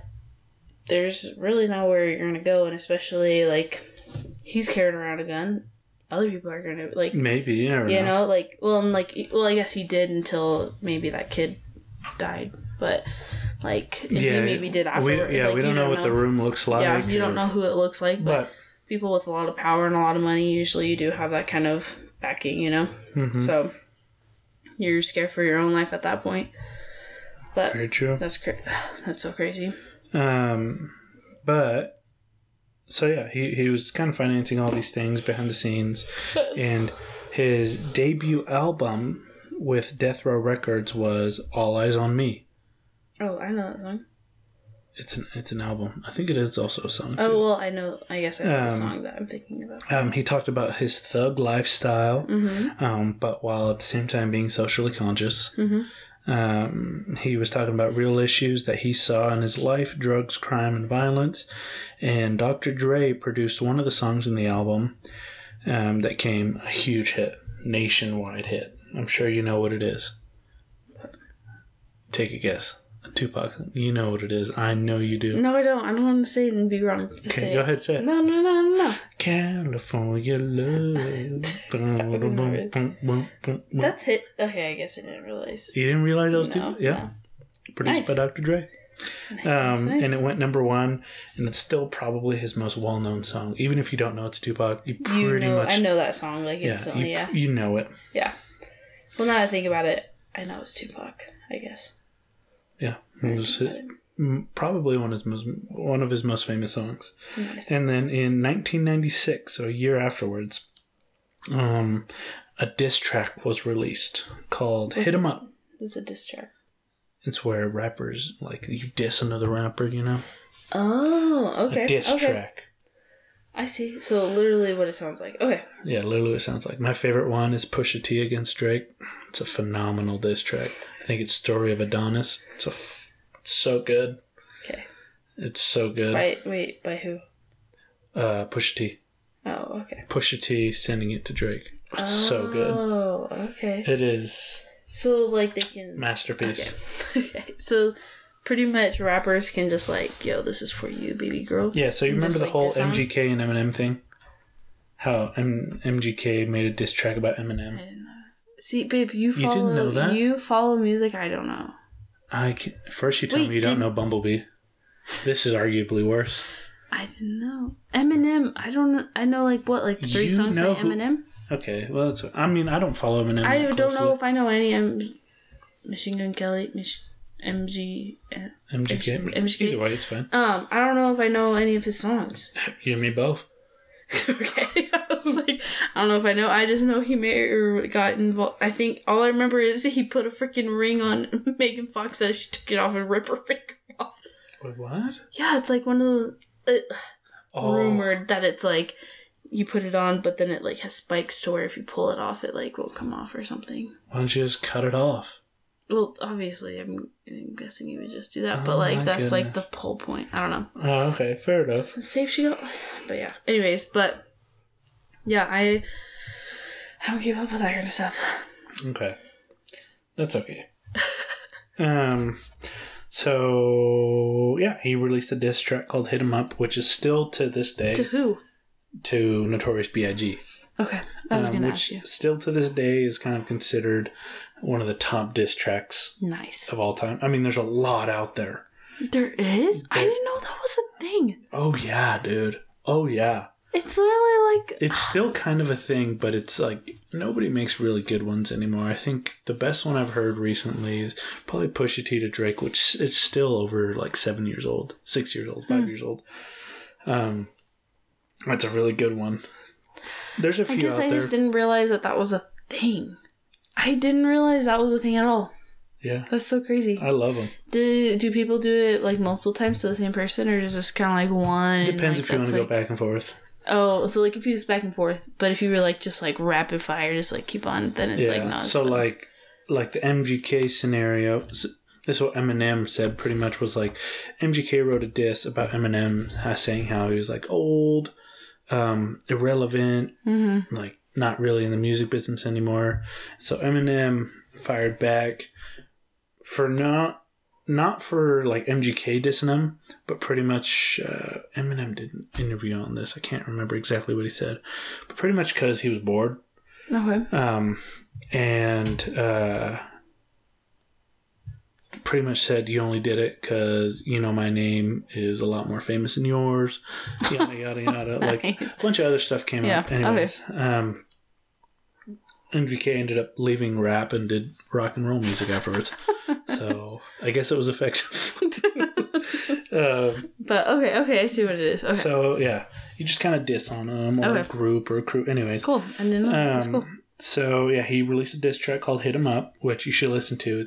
There's really nowhere you're going to go. And especially, like, he's carrying around a gun. Other people are going to, like... Maybe, yeah. You know, like... Well, and like... Well, I guess he did until maybe that kid died. But... Like, if he maybe did afterwards. We don't know what the room looks like. Yeah, you don't know who it looks like, but people with a lot of power and a lot of money usually you do have that kind of backing, you know? Mm-hmm. So, you're scared for your own life at that point. But very true. That's so crazy. But, so yeah, he was kind of financing all these things behind the scenes. And his debut album with Death Row Records was All Eyes on Me. Oh, I know that song. It's an album. I think it is also a song, too. Oh, well, I know. I guess I know the song that I'm thinking about. He talked about his thug lifestyle, but while at the same time being socially conscious. Mm-hmm. He was talking about real issues that he saw in his life, drugs, crime, and violence. And Dr. Dre produced one of the songs in the album that came a huge hit, nationwide hit. I'm sure you know what it is. Take a guess. Tupac, you know what it is. I know you do. No, I don't. I don't want to say it and be wrong. Okay, go ahead, say it. No. California love. That's Hit. Okay, I guess I didn't realize. You didn't realize those two? Yeah. No. Produced by Dr. Dre. Nice. And it went #1, and it's still probably his most well-known song. Even if you don't know it's Tupac, you pretty much... I know that song, like, instantly, you know it. Yeah. Well, now that I think about it, I know it's Tupac, I guess. Yeah, it was probably one of his most famous songs. Nice. And then in 1996, so a year afterwards, a diss track was released called Hit 'em Up. What's a diss track? It's where rappers, like, you diss another rapper, you know? Oh, okay. A diss track. I see. So literally what it sounds like. Okay. Yeah, literally what it sounds like. My favorite one is Pusha T against Drake. It's a phenomenal diss track. I think it's Story of Adonis. It's so good. Okay. It's so good. By who? Pusha T. Oh, okay. Pusha T sending it to Drake. It's so good. Oh, okay. It is. So, like, they can... Masterpiece. Okay. So... Pretty much rappers can just like, yo, this is for you, baby girl. Yeah, so you remember the whole MGK and Eminem thing? How MGK made a diss track about Eminem. I didn't know. See, babe, you didn't know that? You follow music, I don't know. First you tell me you don't know Bumblebee. This is arguably worse. I didn't know. Eminem, I don't know. I know like what, like 3 songs by Eminem? Okay, well, that's... I mean, I don't follow Eminem. I don't know if I know any Machine Gun Kelly, MGK. Either way, it's fine. I don't know if I know any of his songs. You and me both. Okay. I was like, I don't know if I know. I just know he got involved. I think all I remember is he put a freaking ring on Megan Fox as she took it off and ripped her finger off. Wait, what? Yeah, it's like one of those rumored that it's like you put it on, but then it like has spikes to where if you pull it off, it like won't come off or something. Why don't you just cut it off? Well, obviously, I'm guessing he would just do that, but, like, that's, goodness. Like, the whole point. I don't know. Oh, okay. Fair enough. Safe she got... But, yeah. Anyways, but, yeah, I don't keep up with that kind of stuff. Okay. That's okay. So, yeah, he released a diss track called Hit 'em Up, which is still to this day... To who? to Notorious B.I.G. Okay, I was going to ask you. Still to this day is kind of considered one of the top diss tracks of all time. I mean, there's a lot out there. There is? I didn't know that was a thing. Oh, yeah, dude. Oh, yeah. It's literally like... It's still kind of a thing, but it's like nobody makes really good ones anymore. I think the best one I've heard recently is probably Pusha T to Drake, which is still over like 7 years old, 6 years old, 5 years old. That's a really good one. There's a few out there. I just didn't realize that was a thing. I didn't realize that was a thing at all. Yeah. That's so crazy. I love them. Do people do it like multiple times to the same person, or is this kind of like one? Depends if you want to go back and forth. Oh, so like if you was back and forth, but if you were like just like rapid fire, just like keep on, then it's like not. So like the MGK scenario, this is what Eminem said pretty much was like, MGK wrote a diss about Eminem saying how he was like old, irrelevant, like not really in the music business anymore. So Eminem fired back for not for like MGK dissing him, but pretty much Eminem did an interview on this. I can't remember exactly what he said, but pretty much because he was bored. Okay. And pretty much said you only did it because you know my name is a lot more famous than yours. Yada yada yada. Nice. Like a bunch of other stuff came up. Anyways, okay. MGK ended up leaving rap and did rock and roll music afterwards. So I guess it was effective. But okay, I see what it is. Okay. So yeah, you just kind of diss on them or a group or a crew. Anyways, cool. I didn't know. That's cool. So yeah, he released a diss track called "Hit 'em Up," which you should listen to.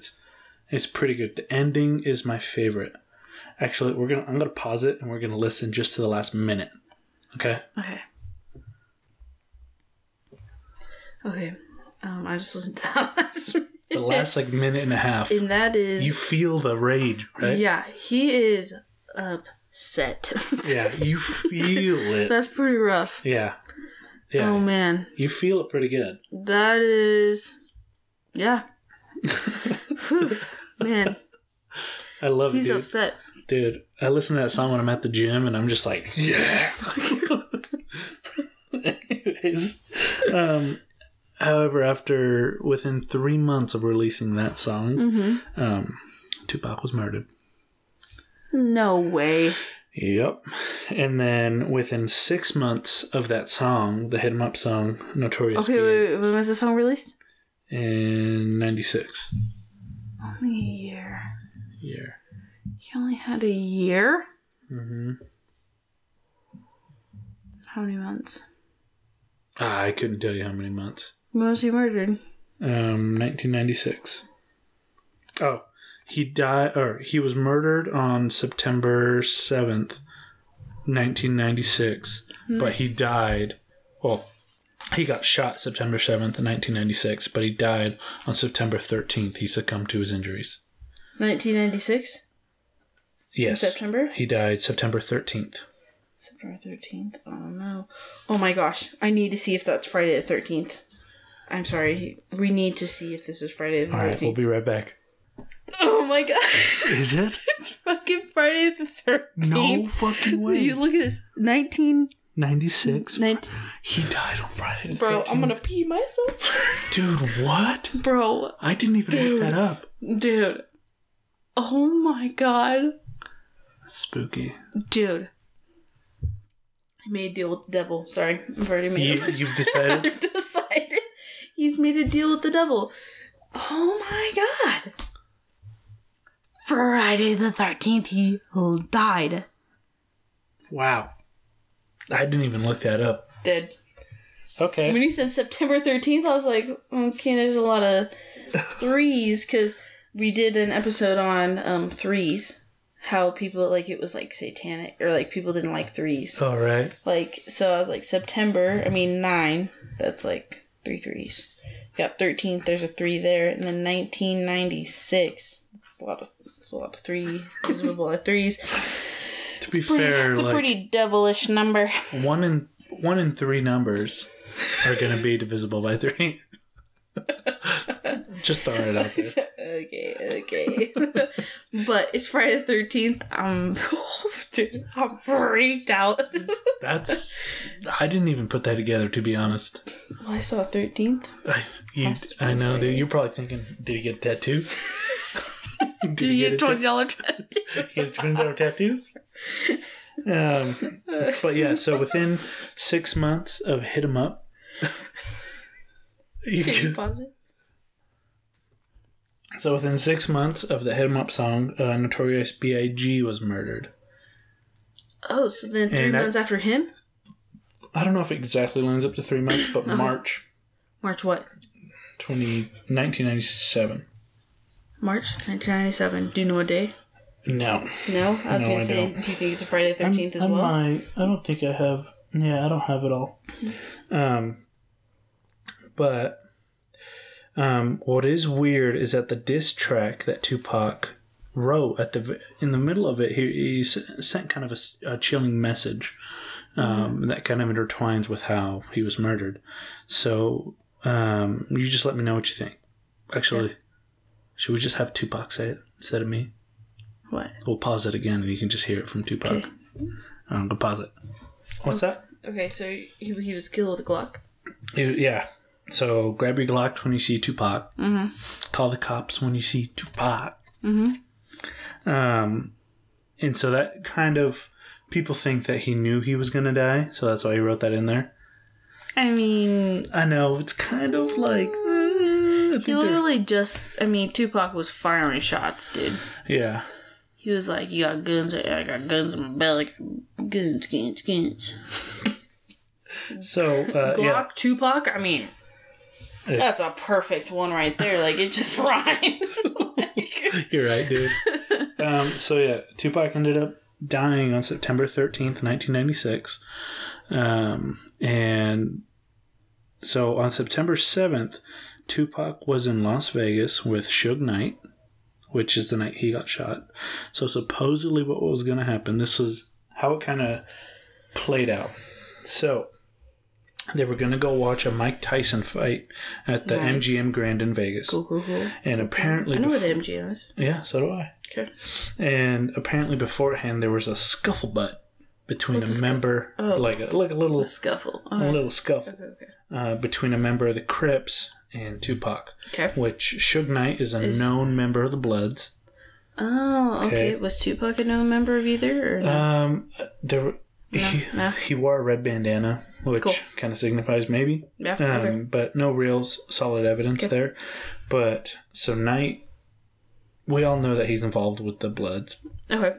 It's pretty good. The ending is my favorite. Actually, I'm gonna pause it and we're gonna listen just to the last minute. Okay. Okay. Okay. I just listened to that last minute. The last like minute and a half. And that is... You feel the rage, right? Yeah. He is upset. Yeah. You feel it. That's pretty rough. Yeah. Yeah. Oh, man. You feel it pretty good. That is... Yeah. Man. I love it, dude. He's upset. Dude, I listen to that song when I'm at the gym and I'm just like, yeah. Anyways. However, within 3 months of releasing that song, Tupac was murdered. No way. Yep. And then within 6 months of that song, the Hit 'em Up song, Notorious B.I.G. Wait, when was the song released? In 96. Only a year. He only had a year? Mm-hmm. How many months? I couldn't tell you how many months. When was he murdered? 1996. Oh, he died, or he was murdered on September 7th, 1996. But he died. Well, he got shot September 7th, 1996, but he died on September 13th. He succumbed to his injuries. 1996? Yes. In September? He died September 13th. September 13th. Oh, no. Oh, my gosh. I need to see if that's Friday the 13th. I'm sorry. We need to see if this is Friday the 13th. All right. We'll be right back. Oh, my God. Is it? It's fucking Friday the 13th. No fucking way. You look at this. 1996. He died on Friday the 13th. Bro, I'm going to pee myself. Dude, what? Bro. I didn't even look that up. Dude. Oh, my God. Spooky. Dude. I made a deal with the devil. Sorry, I've already made it. You've decided? I've decided. He's made a deal with the devil. Oh my God. Friday the 13th, he died. Wow. I didn't even look that up. Did. Okay. When you said September 13th, I was like, okay, there's a lot of threes, because we did an episode on threes. How people, like, it was, like, satanic, or, like, people didn't like threes. All right. Like, so I was, like, September, 9, that's, like, three threes. You got 13th, there's a three there, and then 1996, that's a lot of three, visible of threes. To be fair, it's like... It's a pretty devilish number. One in three numbers are going to be divisible by three. Just throwing it out there. Okay. But it's Friday the 13th. I'm freaked out. I didn't even put that together, to be honest. Well, I saw 13th. I know, dude. You're probably thinking, did he get a tattoo? Did he get a $20 tattoo? He had a $20 tattoo? But yeah, so within 6 months of Hit 'em Up. Can you pause it? So within 6 months of the Hit 'em Up song, Notorious B.I.G. was murdered. Oh, so then three months after him? I don't know if it exactly lines up to 3 months, but uh-huh. March. March what? 1997. March 1997. Do you know what day? No. No? I was going to say, do you think it's a Friday the 13th as well? I don't think I have. Yeah, I don't have it all. But what is weird is that the diss track that Tupac wrote in the middle of it, he sent kind of a chilling message that kind of intertwines with how he was murdered. So you just let me know what you think. Actually, yeah. Should we just have Tupac say it instead of me? What? We'll pause it again and you can just hear it from Tupac. Okay. But pause it. What's that? Okay, so he was killed with a Glock. Yeah. So grab your Glock when you see Tupac. Mm-hmm. Call the cops when you see Tupac. Mm-hmm. And so that kind of... People think that he knew he was going to die, so that's why he wrote that in there. I mean... I know. It's kind of like... he literally just... I mean, Tupac was firing shots, dude. Yeah. He was like, you got guns? I got guns in my belly. Guns. So, Glock, yeah. Tupac, I mean... That's a perfect one right there. Like, it just rhymes. You're right, dude. So, yeah. Tupac ended up dying on September 13th, 1996. And so, on September 7th, Tupac was in Las Vegas with Suge Knight, which is the night he got shot. So, supposedly what was going to happen, this was how it kind of played out. So... They were going to go watch a Mike Tyson fight at the MGM Grand in Vegas. Cool. And apparently... I know where the MGM is. Yeah, so do I. Okay. And apparently beforehand, there was a scufflebutt between a little scuffle. Okay. Between a member of the Crips and Tupac. Okay. Which Suge Knight is a known member of the Bloods. Oh, okay. Was Tupac a known member of either? Or no? There were... He wore a red bandana, which kind of signifies maybe. Yeah. Okay. But no real solid evidence there. But so Knight, we all know that he's involved with the Bloods. Okay.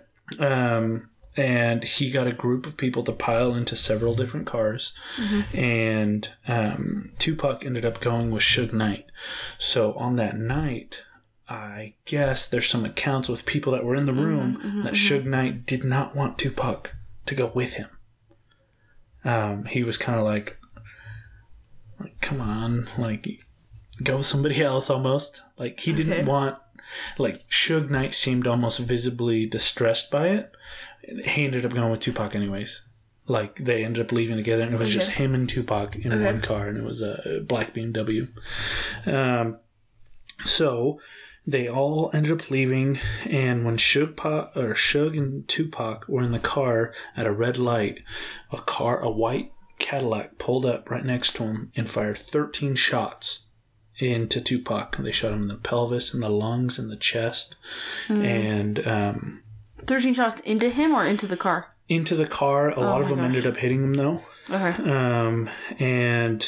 And he got a group of people to pile into several different cars. Mm-hmm. And Tupac ended up going with Suge Knight. So on that night, I guess there's some accounts with people that were in the room that Suge Knight did not want Tupac to go with him. He was kind of like, come on, like, go with somebody else almost. Like, he didn't want, like, Suge Knight seemed almost visibly distressed by it. He ended up going with Tupac anyways. Like, they ended up leaving together, and it was just him and Tupac in one car, and it was a black BMW. So... They all ended up leaving, and when Suge and Tupac were in the car at a red light, a white Cadillac pulled up right next to him and fired 13 shots into Tupac. They shot him in the pelvis, in the lungs, in the chest, and 13 shots into him or into the car? Into the car. A lot of them ended up hitting him though. Okay. And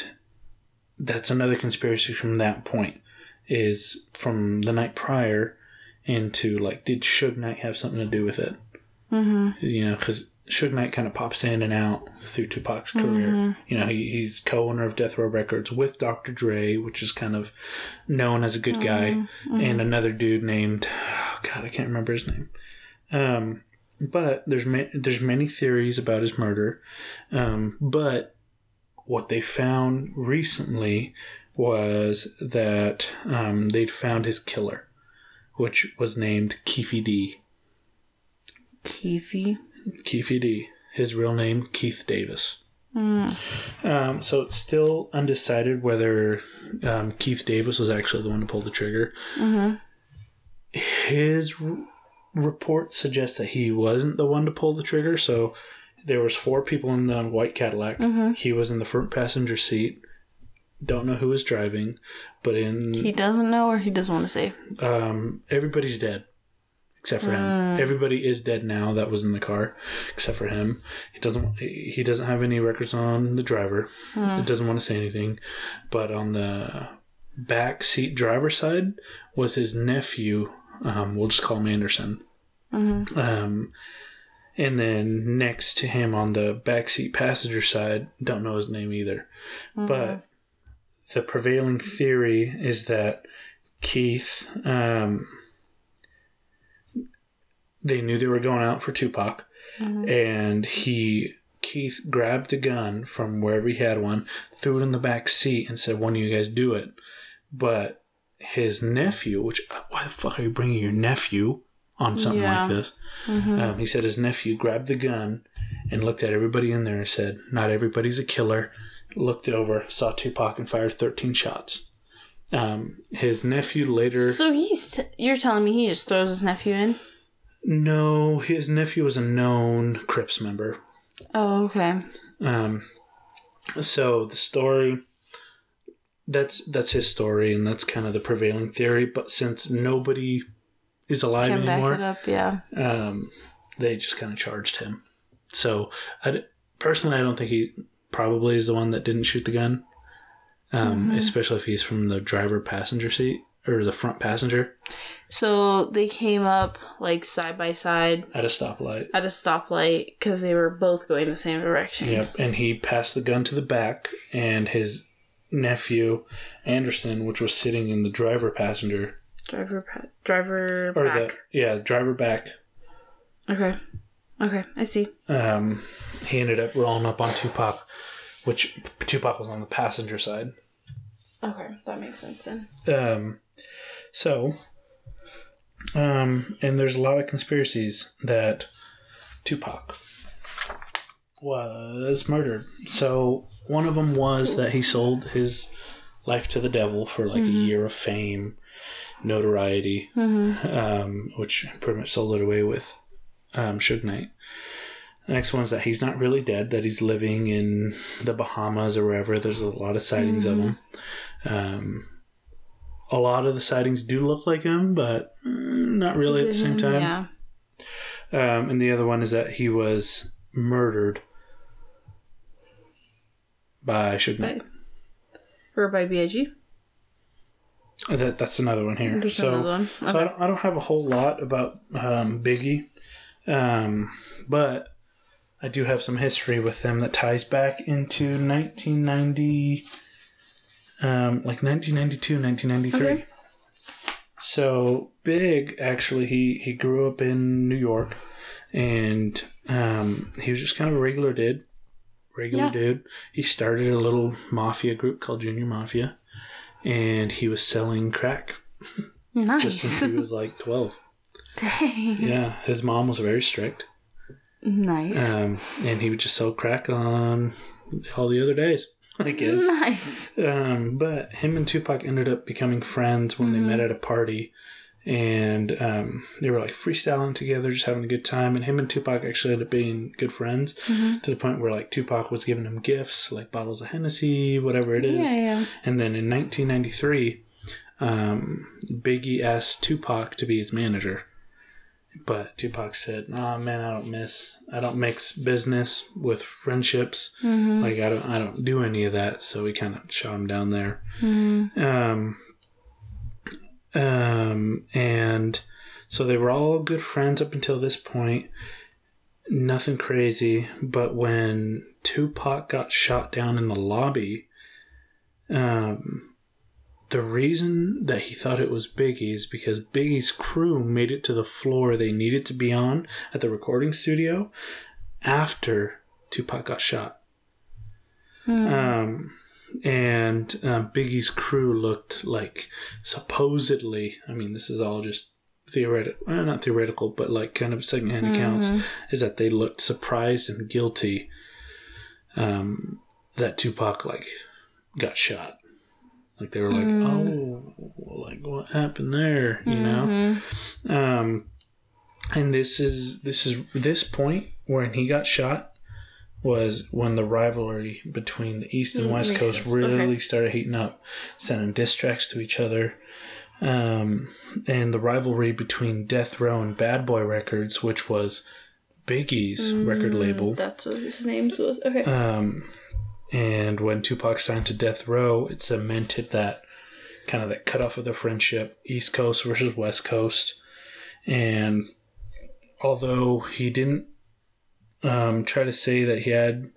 that's another conspiracy from that point. Is from the night prior into, like, did Suge Knight have something to do with it? Mm-hmm. You know, because Suge Knight kind of pops in and out through Tupac's career. Mm-hmm. You know, he's co-owner of Death Row Records with Dr. Dre, which is kind of known as a good guy, and another dude named... Oh, God, I can't remember his name. But there's many theories about his murder. But what they found recently... was that they'd found his killer, which was named Keefy D. Keefy? Keefy D. His real name, Keith Davis. So it's still undecided whether Keith Davis was actually the one to pull the trigger. His report suggests that he wasn't the one to pull the trigger. So there was four people in the white Cadillac. He was in the front passenger seat. Don't know who was driving, but in... He doesn't know or he doesn't want to say? Everybody's dead. Except for him. Everybody is dead now that was in the car, except for him. He doesn't have any records on the driver. He doesn't want to say anything. But on the backseat driver's side was his nephew. We'll just call him Anderson. And then next to him on the backseat passenger side, don't know his name either. But the prevailing theory is that Keith... They knew they were going out for Tupac, and Keith grabbed a gun from wherever he had one, threw it in the back seat, and said, "One of you guys do it." But his nephew, which why the fuck are you bringing your nephew on something like this? He said his nephew grabbed the gun and looked at everybody in there and said, "Not everybody's a killer." Looked over, saw Tupac, and fired 13 shots. His nephew later. So you're telling me he just throws his nephew in? No, his nephew was a known Crips member. Oh, okay. So the story, that's his story, and that's kind of the prevailing theory. But since nobody is alive anymore, back it up, they just kind of charged him. So personally, I don't think he probably is the one that didn't shoot the gun, especially if he's from the driver passenger seat. Or the front passenger. So they came up like side by side. At a stoplight. Because they were both going the same direction. Yep. And he passed the gun to the back. And his nephew, Anderson, which was sitting in the driver passenger. Driver back. Driver back. Okay. I see. He ended up rolling up on Tupac. Which Tupac was on the passenger side. Okay. That makes sense then. And there's a lot of conspiracies that Tupac was murdered. So one of them was that he sold his life to the devil for like a year of fame, notoriety, which pretty much sold it away with Suge Knight. The next one's that he's not really dead, that he's living in the Bahamas or wherever. There's a lot of sightings of him. A lot of the sightings do look like him, but not really at the same time. Yeah. And the other one is that he was murdered by Suge Knight. Or by B.I.G.? That's another one here. Okay. So I don't have a whole lot about Biggie. But I do have some history with them that ties back into 1990, 1992, 1993. Okay. So Big, actually, he grew up in New York, and he was just kind of a regular dude. He started a little mafia group called Junior Mafia, and he was selling crack. Nice. Just since he was like 12. Dang. Yeah, his mom was very strict. Nice. And he would just sell crack on all the other days, I guess. Nice. But him and Tupac ended up becoming friends when they met at a party. And they were like freestyling together, just having a good time. And him and Tupac actually ended up being good friends to the point where like Tupac was giving him gifts, like bottles of Hennessy, whatever it is. Yeah. And then in 1993, Biggie asked Tupac to be his manager. But Tupac said, "Nah, man, I don't mix business with friendships. Like I don't do any of that." So we kind of shot him down there. And so they were all good friends up until this point. Nothing crazy. But when Tupac got shot down in the lobby, the reason that he thought it was Biggie is because Biggie's crew made it to the floor they needed to be on at the recording studio after Tupac got shot. Biggie's crew looked like supposedly, I mean, this is all just not theoretical, but like kind of secondhand accounts, is that they looked surprised and guilty that Tupac like got shot. Like they were like, oh, like what happened there, you know? And this is this point when he got shot was when the rivalry between the East and West Coast really started heating up, sending diss tracks to each other. And the rivalry between Death Row and Bad Boy Records, which was Biggie's record label. That's what his name was. Okay. And when Tupac signed to Death Row, it cemented that kind of that cutoff of the friendship, East Coast versus West Coast. And although he didn't try to say that he had,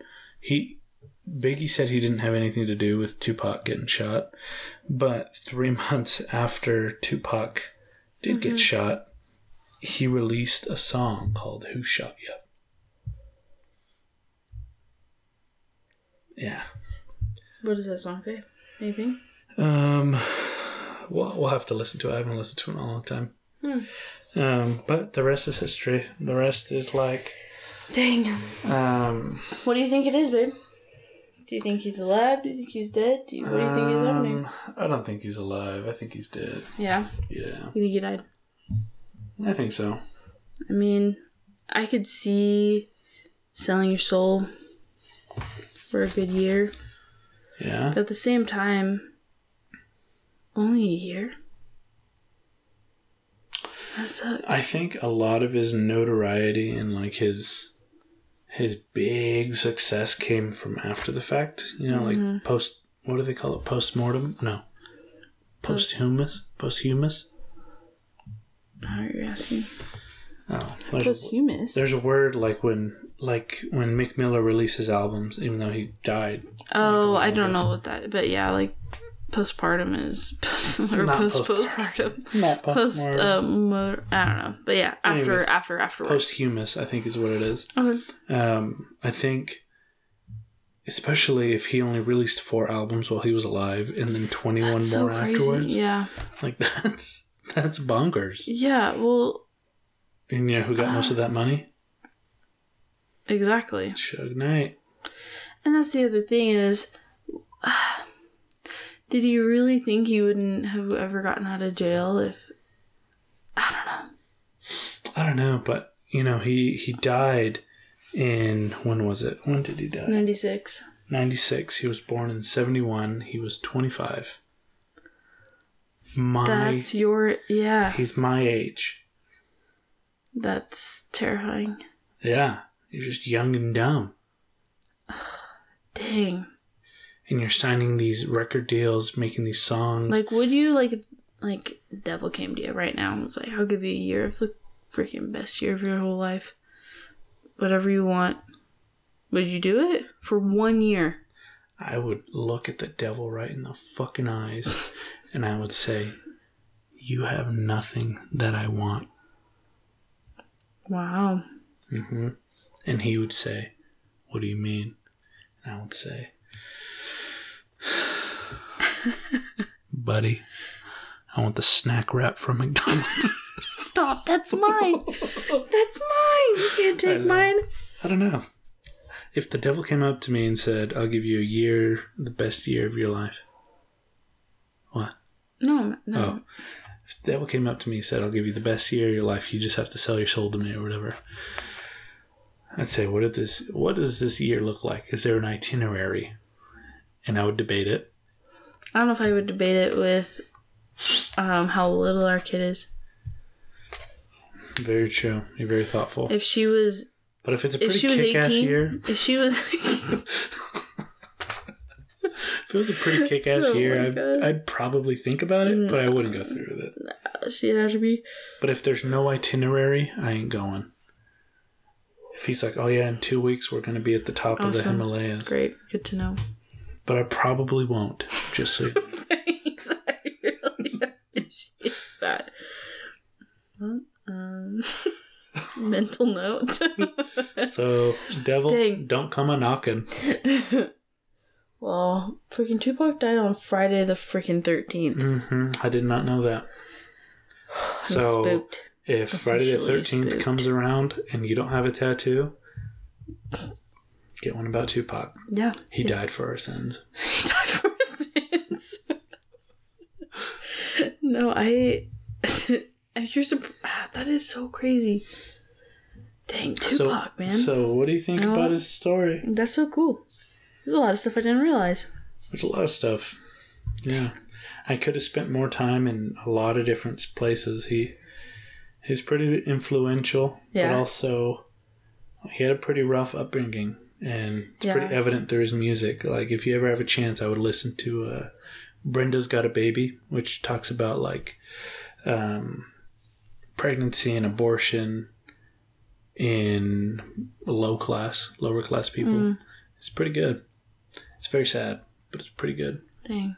Biggie said he didn't have anything to do with Tupac getting shot. But 3 months after Tupac did get shot, he released a song called Who Shot Ya? Yeah. What does that song say? Anything? We'll have to listen to it. I haven't listened to it in a long time. But the rest is history. The rest is like... Dang. What do you think it is, babe? Do you think he's alive? Do you think he's dead? What do you think is happening? I don't think he's alive. I think he's dead. Yeah? Yeah. You think he died? I think so. I mean, I could see selling your soul... for a good year. Yeah. But at the same time, only a year? That sucks. I think a lot of his notoriety and like his big success came from after the fact. You know, like post, what do they call it? Post-mortem? No. Posthumous? Posthumous? How are you asking? Oh, posthumous. There's a word like when Mick Miller releases albums, even though he died. Oh, I don't know what that, but yeah, like postpartum is or postpartum. Not postpartum. I don't know, but yeah, afterwards. Posthumous, I think, is what it is. Okay. I think, especially if he only released 4 albums while he was alive, and then 21 more so afterwards. Yeah, like that's bonkers. Yeah, well. And you know who got most of that money? Exactly. Suge Knight. And that's the other thing is, did he really think he wouldn't have ever gotten out of jail if... I don't know, but, you know, he died in... When was it? When did he die? 96. 96. He was born in 71. He was 25. That's your... Yeah. He's my age. That's terrifying. Yeah. You're just young and dumb. Dang. And you're signing these record deals, making these songs. Like, would you, like devil came to you right now and was like, I'll give you a year of the freaking best year of your whole life. Whatever you want. Would you do it? For 1 year. I would look at the devil right in the fucking eyes and I would say, you have nothing that I want. Wow. Mm-hmm. And he would say, what do you mean? And I would say, buddy, I want the snack wrap from McDonald's. Stop. That's mine. That's mine. You can't take mine. I don't know. If the devil came up to me and said, I'll give you a year, the best year of your life. What? No. Oh. If the devil came up to me and said, I'll give you the best year of your life, you just have to sell your soul to me or whatever. I'd say, what does this year look like? Is there an itinerary? And I would debate it. I don't know if I would debate it with how little our kid is. Very true. You're very thoughtful. If she was... But if it's a pretty kick-ass year... If she was... If it was a pretty kick-ass year, I'd probably think about it, but I wouldn't go through with it. No, she'd have to be. But if there's no itinerary, I ain't going. If he's like, oh yeah, in 2 weeks we're going to be at the top of the Himalayas. Great. Good to know. But I probably won't, just so you know. Thanks. I really appreciate that. Mental note. So, devil, don't come a-knocking. Well, freaking Tupac died on Friday the freaking 13th. I did not know that. So, spooked. If Friday the 13th comes around and you don't have a tattoo, Get one about Tupac. Yeah. He died for our sins. He died for our sins. No, that is so crazy. Dang, Tupac, man. So what do you think about his story? That's so cool. There's a lot of stuff I didn't realize. There's a lot of stuff. Yeah. I could have spent more time in a lot of different places. He's pretty influential, but also he had a pretty rough upbringing, and it's pretty evident through his music. Like, if you ever have a chance, I would listen to Brenda's Got a Baby, which talks about, like, pregnancy and abortion in lower class people. Mm. It's pretty good. It's very sad, but it's pretty good. Dang.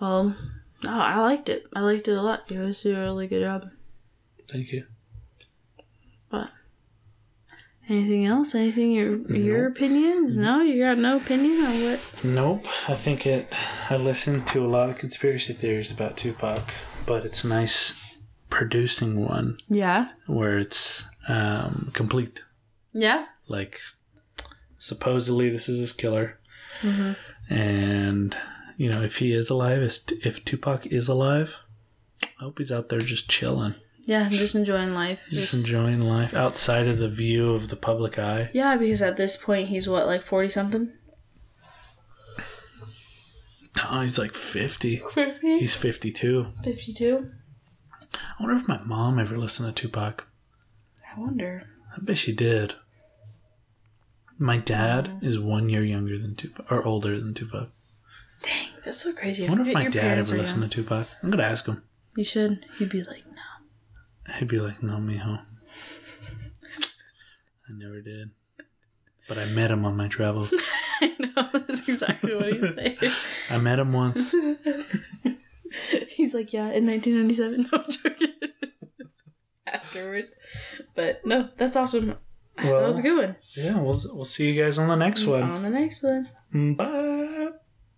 Well, I liked it. I liked it a lot. You guys did a really good job. Thank you. But anything else? Anything your opinions? No, you got no opinion on what? Nope. I listened to a lot of conspiracy theories about Tupac, but it's nice producing one. Yeah. Where it's complete. Yeah. Like, supposedly this is his killer, and you know, if he is alive, if Tupac is alive, I hope he's out there just chilling. Yeah, just enjoying life. Just enjoying life outside of the view of the public eye. Yeah, because at this point, he's what, like 40-something? No, he's like 50. 50? He's 52. 52? I wonder if my mom ever listened to Tupac. I wonder. I bet she did. My dad is 1 year younger than Tupac, or older than Tupac. Dang, that's so crazy. I wonder if my dad ever listened to Tupac. I'm going to ask him. You should. He'd be like, no. He'd be like, no, mijo. I never did. But I met him on my travels. I know. That's exactly what he'd say. I met him once. He's like, yeah, in 1997. No, I'm joking. Afterwards. But no, that's awesome. Well, that was a good one. Yeah, we'll see you guys on the next one. Bye.